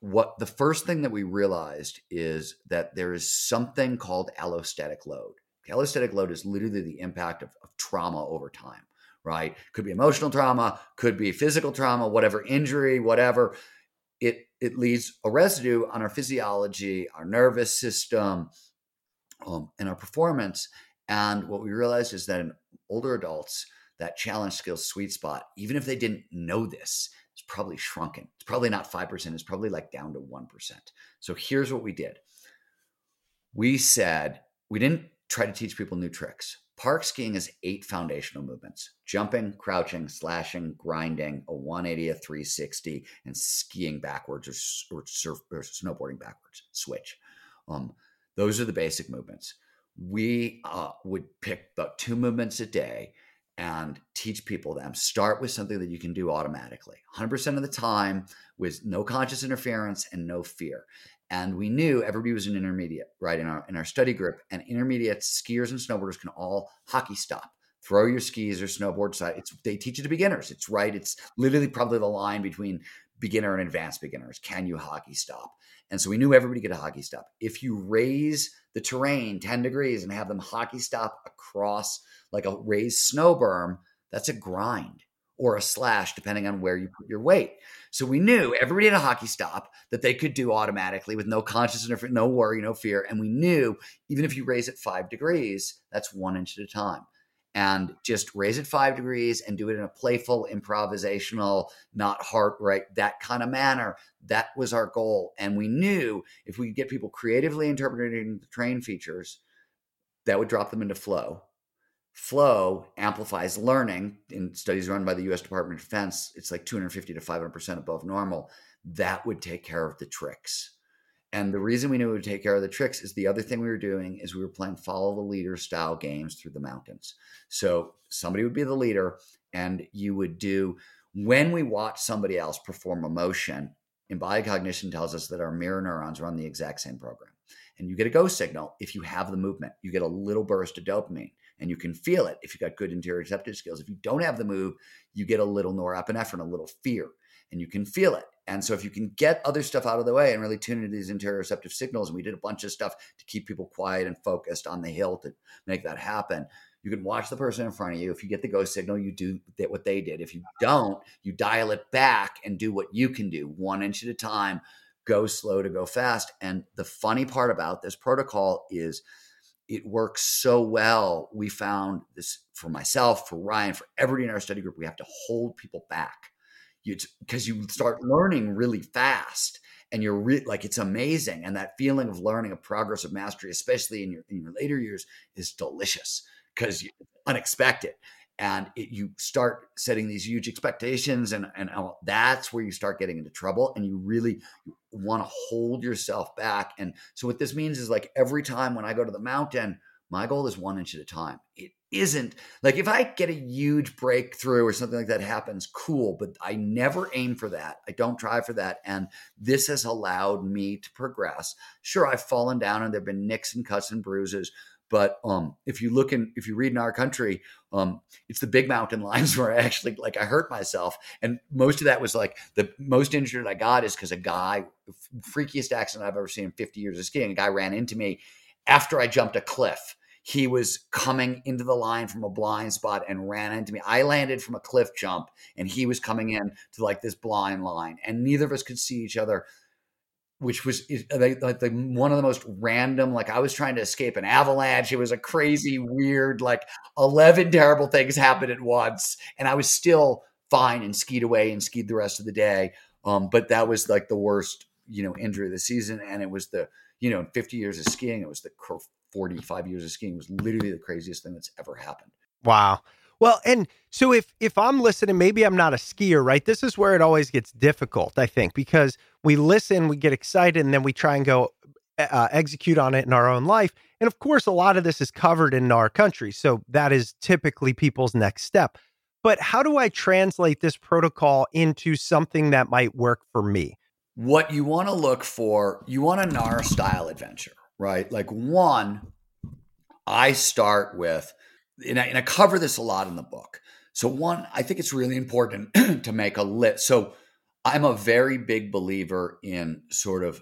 What the first thing that we realized is that there is something called allostatic load. Allostatic load is literally the impact of trauma over time, right? Could be emotional trauma, could be physical trauma, whatever, injury, whatever. It leaves a residue on our physiology, our nervous system, and our performance. And what we realized is that in older adults, that challenge skills sweet spot, even if they didn't know this, it's probably shrunken. It's probably not 5%. It's probably like down to 1%. So here's what we did. We said, we didn't try to teach people new tricks. Park skiing is 8 foundational movements: jumping, crouching, slashing, grinding, a 180, a 360, and skiing backwards or snowboarding backwards, switch. Those are the basic movements. We would pick about 2 movements a day and teach people them. Start with something that you can do automatically, 100% of the time with no conscious interference and no fear. And we knew everybody was an intermediate, right, in our study group. And intermediates, skiers and snowboarders can all hockey stop, throw your skis or snowboard side. They teach it to beginners. It's right. It's literally probably the line between beginner and advanced beginners. Can you hockey stop? And so we knew everybody could hockey stop. If you raise the terrain 10 degrees and have them hockey stop across like a raised snow berm, that's a grind or a slash, depending on where you put your weight. So we knew everybody had a hockey stop that they could do automatically with no conscious interference, no worry, no fear. And we knew even if you raise it 5 degrees, that's 1 inch at a time. And just raise it 5 degrees and do it in a playful, improvisational, not hard, right, that kind of manner. That was our goal. And we knew if we could get people creatively interpreting the terrain features, that would drop them into flow. Flow amplifies learning. In studies run by the U.S. Department of Defense, it's like 250 to 500% above normal. That would take care of the tricks. And the reason we knew it would take care of the tricks is the other thing we were doing is we were playing follow the leader style games through the mountains. So somebody would be the leader, and you would do, when we watch somebody else perform a motion, embodied cognition tells us that our mirror neurons run the exact same program. And you get a go signal if you have the movement. You get a little burst of dopamine, and you can feel it if you've got good interoceptive skills. If you don't have the move, you get a little norepinephrine, a little fear, and you can feel it. And so if you can get other stuff out of the way and really tune into these interoceptive signals, and we did a bunch of stuff to keep people quiet and focused on the hill to make that happen, you can watch the person in front of you. If you get the go signal, you do what they did. If you don't, you dial it back and do what you can do, 1 inch at a time, go slow to go fast. And the funny part about this protocol is it works so well. We found this for myself, for Ryan, for everybody in our study group. We have to hold people back. Because you start learning really fast, and you're like, it's amazing. And that feeling of learning, of progress, of mastery, especially in your later years, is delicious because it's unexpected. And you start setting these huge expectations, and that's where you start getting into trouble. And you really want to hold yourself back. And so what this means is, like, every time when I go to the mountain, my goal is 1 inch at a time. It isn't like, if I get a huge breakthrough or something like that happens, cool, but I never aim for that. I don't try for that. And this has allowed me to progress. Sure, I've fallen down and there've been nicks and cuts and bruises, but if you read Gnar Country, it's the big mountain lines where I actually, like, I hurt myself. And most of that was, like, the most injured I got is because a guy, freakiest accident I've ever seen in 50 years of skiing, a guy ran into me after I jumped a cliff. He was coming into the line from a blind spot and ran into me. I landed from a cliff jump, and he was coming in to, like, this blind line, and neither of us could see each other, which was like one of the most random, like, I was trying to escape an avalanche. It was a crazy, weird, like, 11 terrible things happened at once. And I was still fine and skied away and skied the rest of the day. But that was, like, the worst, injury of the season. And it was in 50 years of skiing, it was 45 years of skiing was literally the craziest thing that's ever happened. Wow. Well, and so if I'm listening, maybe I'm not a skier, right? This is where it always gets difficult, I think, because we listen, we get excited, and then we try and go execute on it in our own life. And of course, a lot of this is covered in our country. So that is typically people's next step. But how do I translate this protocol into something that might work for me? What you want to look for, you want a Gnar style adventure. Right? Like, one, I start with, and I cover this a lot in the book. So one, I think it's really important to make a list. So I'm a very big believer in sort of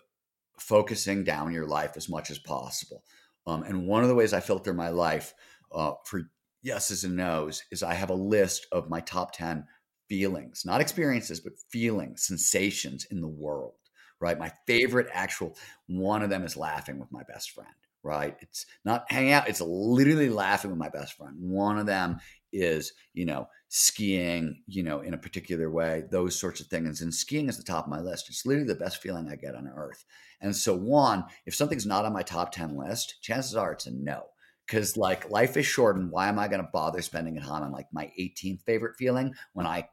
focusing down your life as much as possible. And one of the ways I filter my life for yeses and nos is I have a list of my top 10 feelings, not experiences, but feelings, sensations in the world. Right. My favorite actual one of them is laughing with my best friend. Right. It's not hanging out. It's literally laughing with my best friend. One of them is, skiing, in a particular way, those sorts of things. And skiing is the top of my list. It's literally the best feeling I get on earth. And so one, if something's not on my top 10 list, chances are it's a no. Because, like, life is short, and why am I going to bother spending it on, like, my 18th favorite feeling when I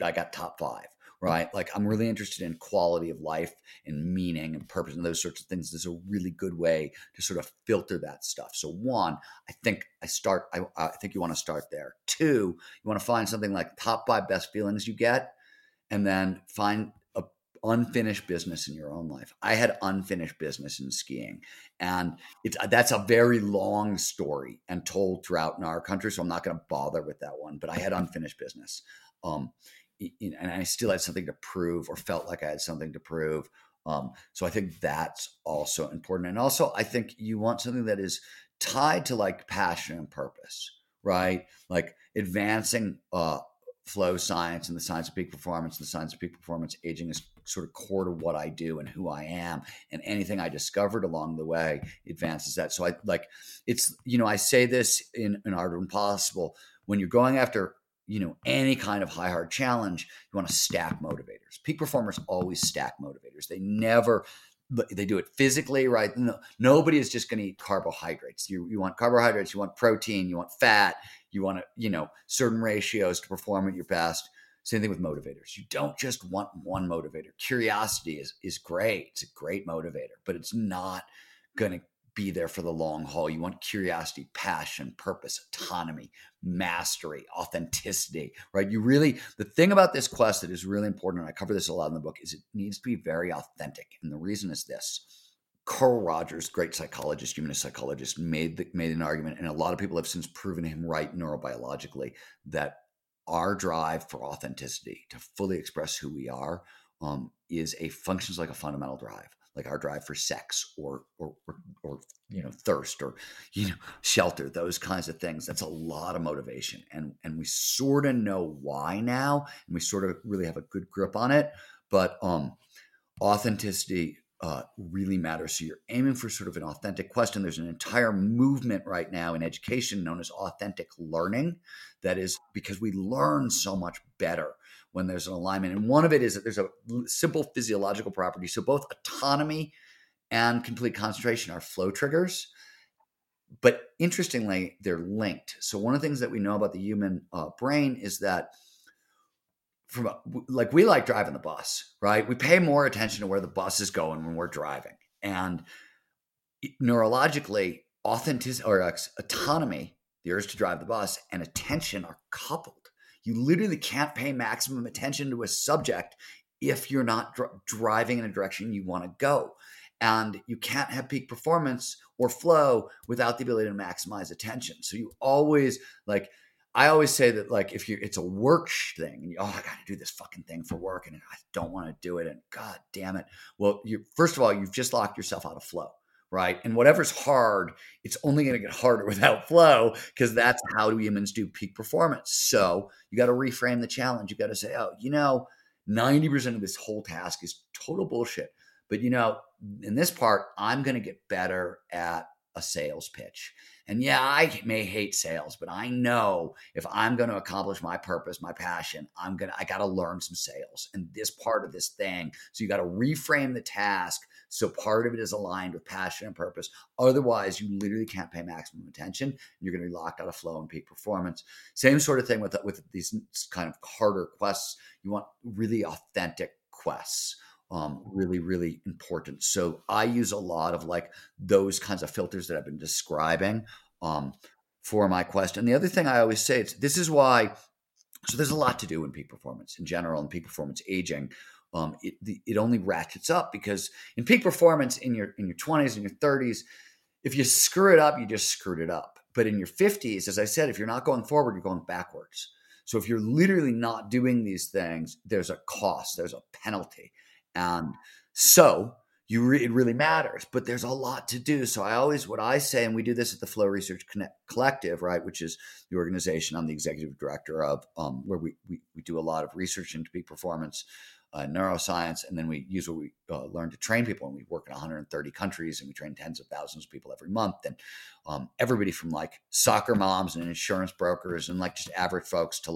got top 5. Right? Like, I'm really interested in quality of life and meaning and purpose and those sorts of things. There's a really good way to sort of filter that stuff. So one, I think you want to start there. Two, you want to find something like top 5 best feelings you get, and then find a unfinished business in your own life. I had unfinished business in skiing, and that's a very long story and told throughout in our country. So I'm not going to bother with that one, but I had unfinished business. And I still had something to prove, or felt like I had something to prove. So I think that's also important. And also, I think you want something that is tied to, like, passion and purpose, right? Like, advancing flow science and the science of peak performance, aging is sort of core to what I do and who I am, and anything I discovered along the way advances that. So I like, it's, I say this in Art of Impossible, when you're going after, any kind of high hard challenge, you want to stack motivators. Peak performers always stack motivators. They never They do it physically, right? No, nobody is just going to eat carbohydrates. You want carbohydrates, you want protein, you want fat, you want certain ratios to perform at your best. Same thing with motivators. You don't just want one motivator. Curiosity is great. It's a great motivator, but it's not going to be there for the long haul. You want curiosity, passion, purpose, autonomy, mastery, authenticity, right? The thing about this quest that is really important, and I cover this a lot in the book, is it needs to be very authentic. And the reason is this: Carl Rogers, great psychologist, humanist psychologist, made an argument, and a lot of people have since proven him right neurobiologically, that our drive for authenticity, to fully express who we are, functions like a fundamental drive. Like our drive for sex or thirst or shelter, those kinds of things. That's a lot of motivation, and we sort of know why now, and we sort of really have a good grip on it. But authenticity really matters. So you're aiming for sort of an authentic question. There's an entire movement right now in education known as authentic learning. That is because we learn so much better when there's an alignment. And one of it is that there's a simple physiological property. So both autonomy and complete concentration are flow triggers, but interestingly, they're linked. So one of the things that we know about the human brain is that we like driving the bus, right? We pay more attention to where the bus is going when we're driving. And neurologically, autonomy, the urge to drive the bus, and attention are coupled. You literally can't pay maximum attention to a subject if you're not driving in a direction you want to go. And you can't have peak performance or flow without the ability to maximize attention. So you always it's a work thing, and I got to do this fucking thing for work and I don't want to do it. And God damn it. Well, first of all, you've just locked yourself out of flow. Right? And whatever's hard, it's only going to get harder without flow, because that's how humans do peak performance. So you got to reframe the challenge. You got to say, 90% of this whole task is total bullshit. But in this part, I'm going to get better at a sales pitch. And I may hate sales, but I know if I'm going to accomplish my purpose, my passion, I got to learn some sales and this part of this thing. So you got to reframe the task so part of it is aligned with passion and purpose. Otherwise, you literally can't pay maximum attention. And you're going to be locked out of flow and peak performance. Same sort of thing with these kind of harder quests. You want really authentic quests, really, really important. So I use a lot of those kinds of filters that I've been describing for my quest. And the other thing I always say, so there's a lot to do in peak performance in general and peak performance aging. It only ratchets up, because in peak performance in your 20s and your 30s, if you screw it up, you just screwed it up. But in your 50s, as I said, if you're not going forward, you're going backwards. So if you're literally not doing these things, there's a cost, there's a penalty. And so it really matters, but there's a lot to do. So what I say, and we do this at the Flow Research Collective, right, which is the organization I'm the executive director of, where we do a lot of research into peak performance, neuroscience, and then we use what we learn to train people. And we work in 130 countries, and we train tens of thousands of people every month. And everybody from soccer moms and insurance brokers and just average folks to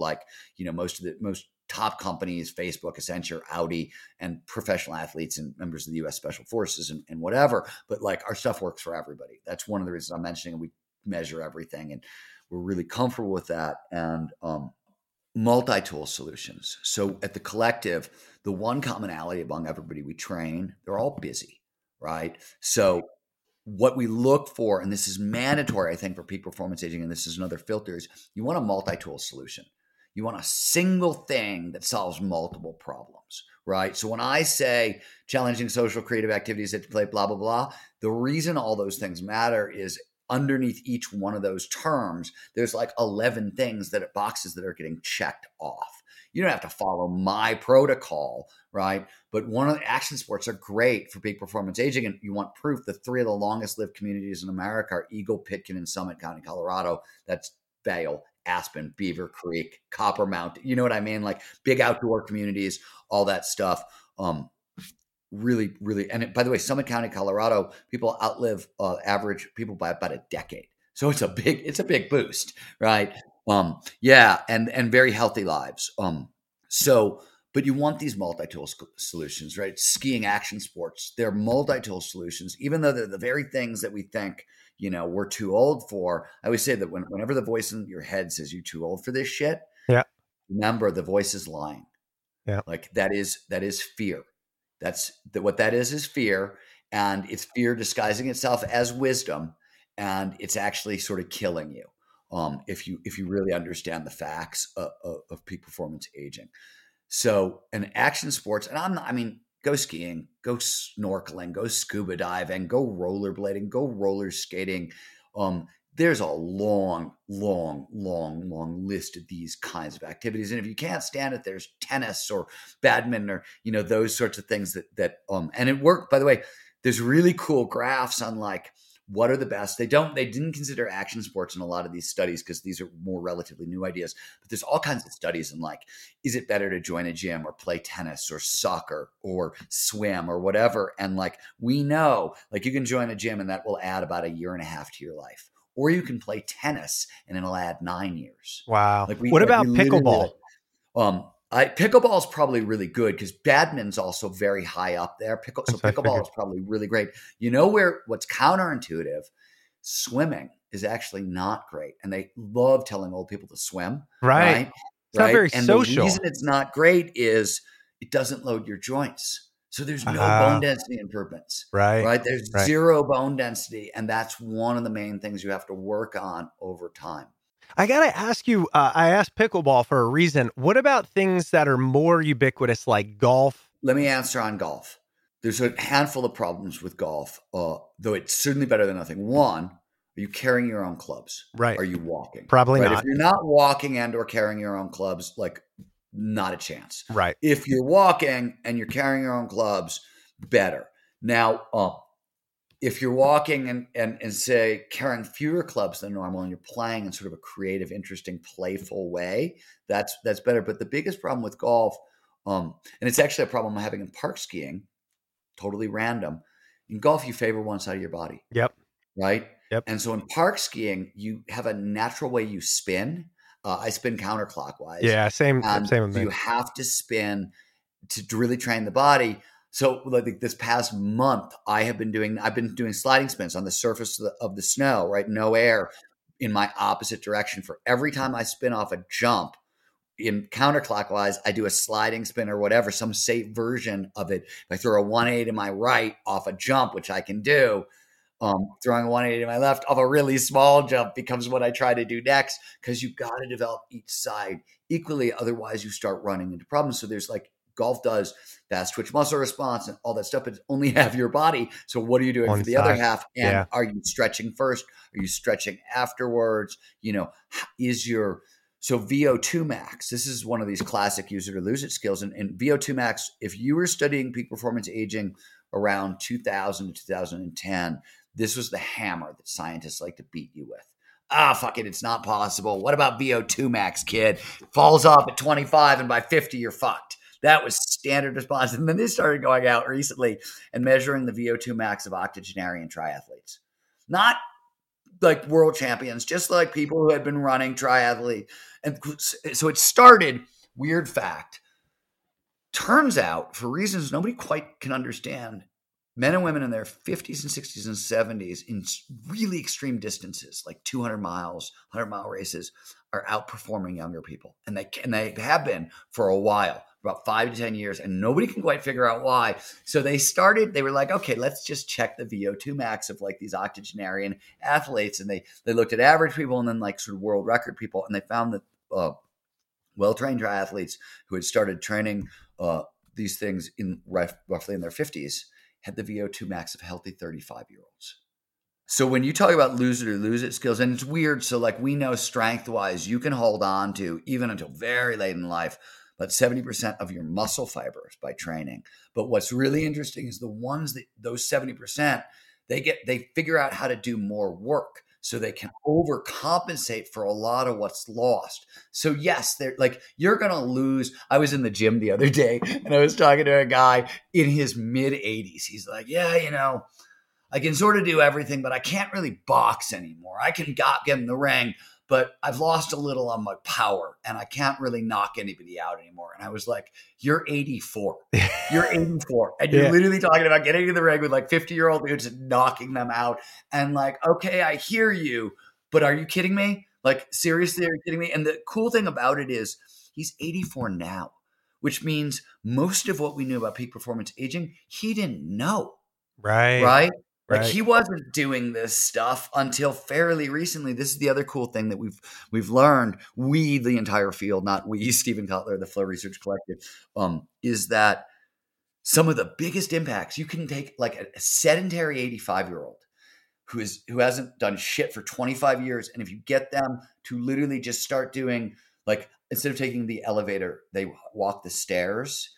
most top companies, Facebook, Accenture, Audi, and professional athletes and members of the U.S. Special Forces and whatever. But our stuff works for everybody. That's one of the reasons I'm mentioning we measure everything, and we're really comfortable with that. And multi-tool solutions. So at the collective, the one commonality among everybody we train, they're all busy, right? So what we look for, and this is mandatory, I think, for peak performance aging, and this is another filter, is you want a multi-tool solution. You want a single thing that solves multiple problems, right? So when I say challenging social creative activities that play blah, blah, blah, the reason all those things matter is underneath each one of those terms, there's 11 things that are boxes that are getting checked off. You don't have to follow my protocol, right? But one of the action sports are great for peak performance aging. And you want proof, the three of the longest lived communities in America are Eagle, Pitkin, and Summit County, Colorado. That's Vail, Aspen, Beaver Creek, Copper Mountain. You know what I mean? Big outdoor communities, all that stuff. Really, really. And by the way, Summit County, Colorado, people outlive average people by about a decade. So it's a big boost, right? And very healthy lives. So But you want these multi-tool solutions, right? Skiing, action sports, they're multi-tool solutions, even though they're the very things that we think, you know, we're too old for. I always say that whenever the voice in your head says you're too old for this shit, yeah, remember the voice is lying. Yeah. Like that is fear. What that is fear. And it's fear disguising itself as wisdom. And it's actually sort of killing you. If you really understand the facts of peak performance aging. So an action sports, and go skiing, go snorkeling, go scuba diving, go rollerblading, go roller skating. There's a long list of these kinds of activities. And if you can't stand it, there's tennis or badminton or, you know, those sorts of things that and it worked, by the way. There's really cool graphs on like, what are the best? They didn't consider action sports in a lot of these studies because these are more relatively new ideas, but there's all kinds of studies in like, is it better to join a gym or play tennis or soccer or swim or whatever? And like, we know, like you can join a gym and that will add about 1.5 years to your life, or you can play tennis and it'll add 9 years. Wow. What about pickleball? Pickleball is probably really good because badminton's also very high up there. Pickleball is probably really great. You know what's counterintuitive? Swimming is actually not great, and they love telling old people to swim. Right. It's not very social. The reason it's not great is it doesn't load your joints, so there's no bone density improvements. Right. There's zero bone density, and that's one of the main things you have to work on over time. I got to ask you, I asked pickleball for a reason. What about things that are more ubiquitous like golf? Let me answer on golf. There's a handful of problems with golf, though it's certainly better than nothing. One, are you carrying your own clubs? Right. Are you walking? Probably not. If you're not walking and or carrying your own clubs, like not a chance. Right. If you're walking and you're carrying your own clubs, better. Now, if you're walking and say carrying fewer clubs than normal and you're playing in sort of a creative, interesting, playful way, that's better. But the biggest problem with golf, and it's actually a problem I'm having in park skiing, totally random. In golf, you favor one side of your body. Yep. Right? Yep. And so in park skiing, you have a natural way you spin. I spin counterclockwise. Yeah, same with me. You have to spin to really train the body. So like this past month, I've been doing sliding spins on the surface of the snow, right? No air in my opposite direction. For every time I spin off a jump in counterclockwise, I do a sliding spin or whatever, some safe version of it. If I throw a 180 to my right off a jump, which I can do, throwing a 180 to my left off a really small jump becomes what I try to do next, because you've got to develop each side equally. Otherwise you start running into problems. So there's like, golf does that twitch muscle response and all that stuff, but only half your body. So what are you doing for the other half? And are you stretching first? Are you stretching afterwards? You know, so VO2 max, this is one of these classic use it or lose it skills. And VO2 max, if you were studying peak performance aging around 2000 to 2010, this was the hammer that scientists like to beat you with. Fuck it. It's not possible. What about VO2 max, kid? Falls off at 25 and by 50, you're fucked. That was standard response. And then they started going out recently and measuring the VO2 max of octogenarian triathletes, not like world champions, just like people who had been running triathlete. And so it started, weird fact, turns out for reasons nobody quite can understand, men and women in their 50s and 60s and 70s in really extreme distances, like 200 miles, 100-mile races, are outperforming younger people. And they have been for a while, about 5 to 10 years, and nobody can quite figure out why. So they were like, okay, let's just check the VO2 max of like these octogenarian athletes. And they looked at average people and then like sort of world record people. And they found that well-trained triathletes who had started training these things in roughly in their 50s had the VO2 max of healthy 35-year-olds. So when you talk about lose it or lose it skills, and it's weird. So like we know strength-wise, you can hold on to, even until very late in life, but 70% of your muscle fibers by training. But what's really interesting is the ones that those 70%, they figure out how to do more work so they can overcompensate for a lot of what's lost. So yes, they're like, you're going to lose. I was in the gym the other day and I was talking to a guy in his mid 80s. He's like, yeah, you know, I can sort of do everything, but I can't really box anymore. I can get in the ring, but I've lost a little on my power and I can't really knock anybody out anymore. And I was like, you're 84. You're 84. And you're literally talking about getting in the ring with like 50-year-old dudes and knocking them out. And like, okay, I hear you, but are you kidding me? Like, seriously, are you kidding me? And the cool thing about it is he's 84 now, which means most of what we knew about peak performance aging, he didn't know. Right? Like he wasn't doing this stuff until fairly recently. This is the other cool thing that we've learned. We, the entire field, not we, Stephen Kotler, the Flow Research Collective, is that some of the biggest impacts you can take, like a sedentary 85-year-old who hasn't done shit for 25 years. And if you get them to literally just start doing, like, instead of taking the elevator, they walk the stairs.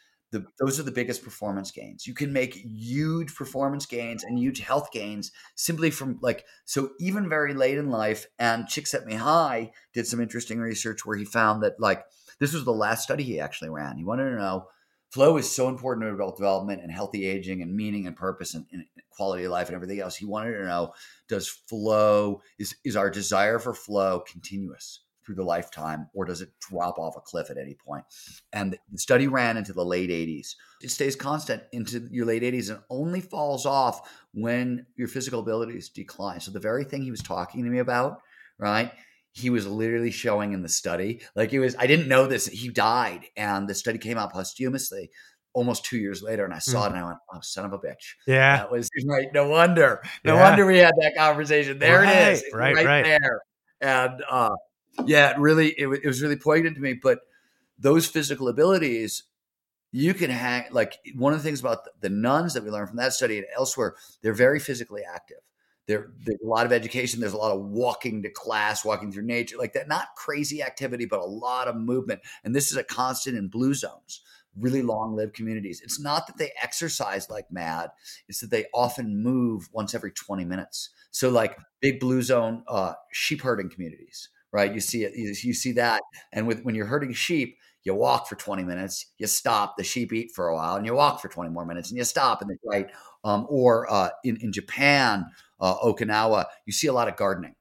Those are the biggest performance gains. You can make huge performance gains and huge health gains simply from so even very late in life. And Csikszentmihalyi did some interesting research where he found that this was the last study he actually ran. He wanted to know flow is so important to adult development and healthy aging and meaning and purpose and quality of life and everything else. He wanted to know, does flow, is our desire for flow continuous through the lifetime, or does it drop off a cliff at any point? And the study ran into the late 80s. It stays constant into your late 80s and only falls off when your physical abilities decline. So the very thing he was talking to me about, right, he was literally showing in the study. I didn't know this. He died, and the study came out posthumously almost 2 years later, and I saw it and I went, oh, son of a bitch. Yeah. That was right. No wonder. No wonder we had that conversation. There it is. It's right there. And it was really poignant to me. But those physical abilities, you can hang, one of the things about the nuns that we learned from that study and elsewhere, they're very physically active. There's a lot of education. There's a lot of walking to class, walking through nature, like that, not crazy activity, but a lot of movement. And this is a constant in blue zones, really long lived communities. It's not that they exercise like mad. It's that they often move once every 20 minutes. So like big blue zone sheep herding communities. Right, you see that, and when you're herding sheep, you walk for 20 minutes, you stop, the sheep eat for a while, and you walk for 20 more minutes, and you stop, and in Japan, Okinawa, you see a lot of gardening.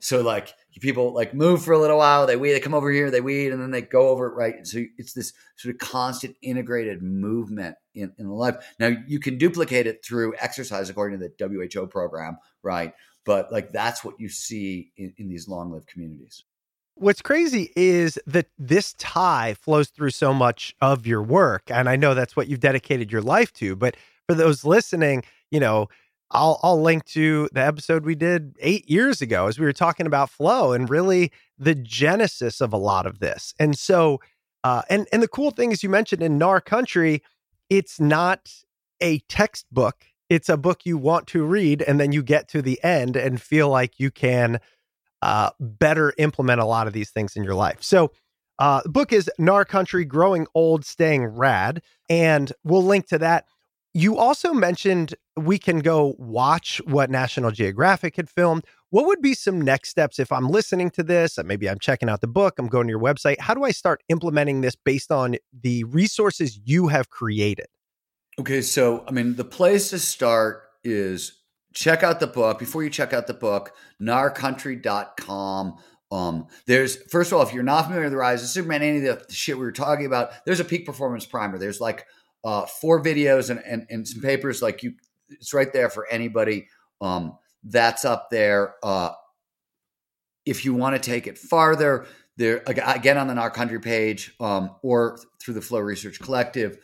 So people move for a little while, they weed, they come over here, they weed, and then they go over it, right? So it's this sort of constant integrated movement in life. Now you can duplicate it through exercise according to the WHO program, right? But that's what you see in these long-lived communities. What's crazy is that this tie flows through so much of your work. And I know that's what you've dedicated your life to. But for those listening, I'll link to the episode we did 8 years ago as we were talking about flow and really the genesis of a lot of this. And so, and the cool thing is you mentioned in Gnar Country, it's not a textbook. It's a book you want to read, and then you get to the end and feel like you can better implement a lot of these things in your life. So the book is Gnar Country, Growing Old, Staying Rad, and we'll link to that. You also mentioned we can go watch what National Geographic had filmed. What would be some next steps if I'm listening to this? Maybe I'm checking out the book. I'm going to your website. How do I start implementing this based on the resources you have created? Okay. So, the place to start is check out the book. Before you check out the book, gnarcountry.com. There's, first of all, if you're not familiar with The Rise of Superman, any of the shit we were talking about, there's a peak performance primer. There's 4 videos and some papers. It's right there for anybody. That's up there. If you want to take it farther, there again on the Gnar Country page, or through the Flow Research Collective,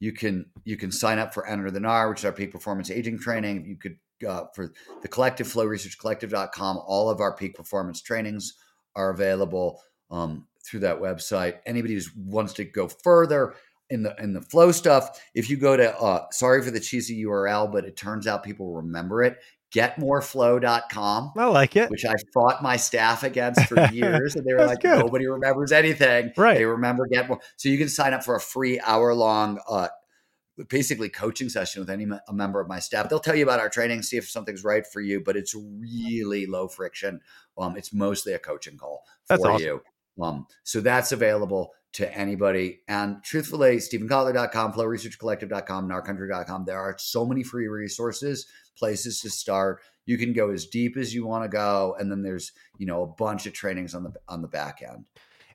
you can sign up for Enter the Gnar, which is our peak performance aging training. You could for the collective, flowresearchcollective.com. All of our peak performance trainings are available through that website. Anybody who wants to go further in the flow stuff, if you go to sorry for the cheesy URL, but it turns out people remember it. GetMoreFlow.com. I like it. Which I fought my staff against for years. And they were nobody remembers anything. Right. They remember Get More. So you can sign up for a free hour-long, basically coaching session with a member of my staff. They'll tell you about our training, see if something's right for you, but it's really low friction. It's mostly a coaching call for you. So that's available to anybody. And truthfully, StephenKotler.com, FlowResearchCollective.com, NarCountry.com. There are so many free resources places to start. You can go as deep as you want to go. And then there's, you know, a bunch of trainings on the back end.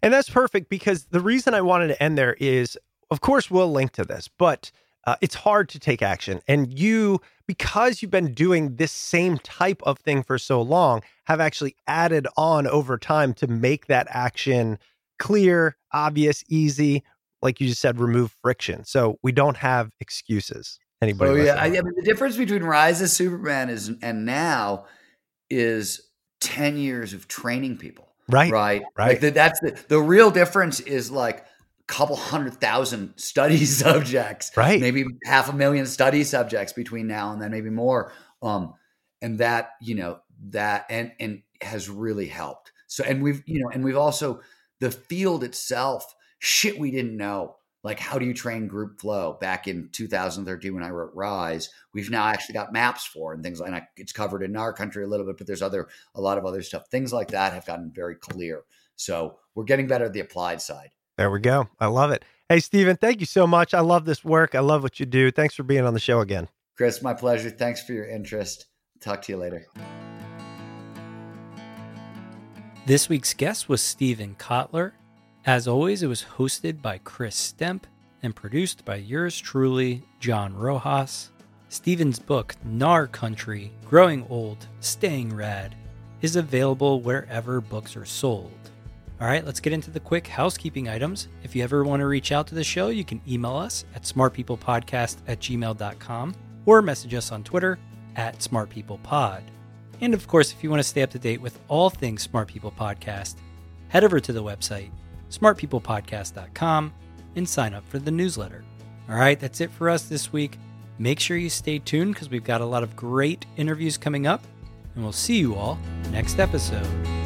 And that's perfect, because the reason I wanted to end there is, of course, we'll link to this, but it's hard to take action. And you, because you've been doing this same type of thing for so long, have actually added on over time to make that action clear, obvious, easy. Like you just said, remove friction. So we don't have excuses. Anybody? Oh, yeah. I mean, the difference between Rise of Superman is and now is 10 years of training people. Right. Right. Right. Like that's the real difference is like a couple 100,000 study subjects, right? Maybe 500,000 study subjects between now and then, maybe more. And that, you know, that and has really helped. So, and we've, you know, and we've also the field itself, shit we didn't know. Like, how do you train group flow? Back in 2013, when I wrote Rise, we've now actually got maps for and things like that. It's covered in our country a little bit, but there's a lot of other stuff. Things like that have gotten very clear. So we're getting better at the applied side. There we go. I love it. Hey, Stephen, thank you so much. I love this work. I love what you do. Thanks for being on the show again. Chris, my pleasure. Thanks for your interest. Talk to you later. This week's guest was Stephen Kotler. As always, it was hosted by Chris Stemp and produced by yours truly, John Rojas. Stephen's book, Gnar Country, Growing Old, Staying Rad, is available wherever books are sold. All right, let's get into the quick housekeeping items. If you ever want to reach out to the show, you can email us at smartpeoplepodcast@gmail.com or message us on Twitter at smartpeoplepod. And of course, if you want to stay up to date with all things Smart People Podcast, head over to the website, smartpeoplepodcast.com, and sign up for the newsletter. All right, that's it for us this week. Make sure you stay tuned because we've got a lot of great interviews coming up, and we'll see you all next episode.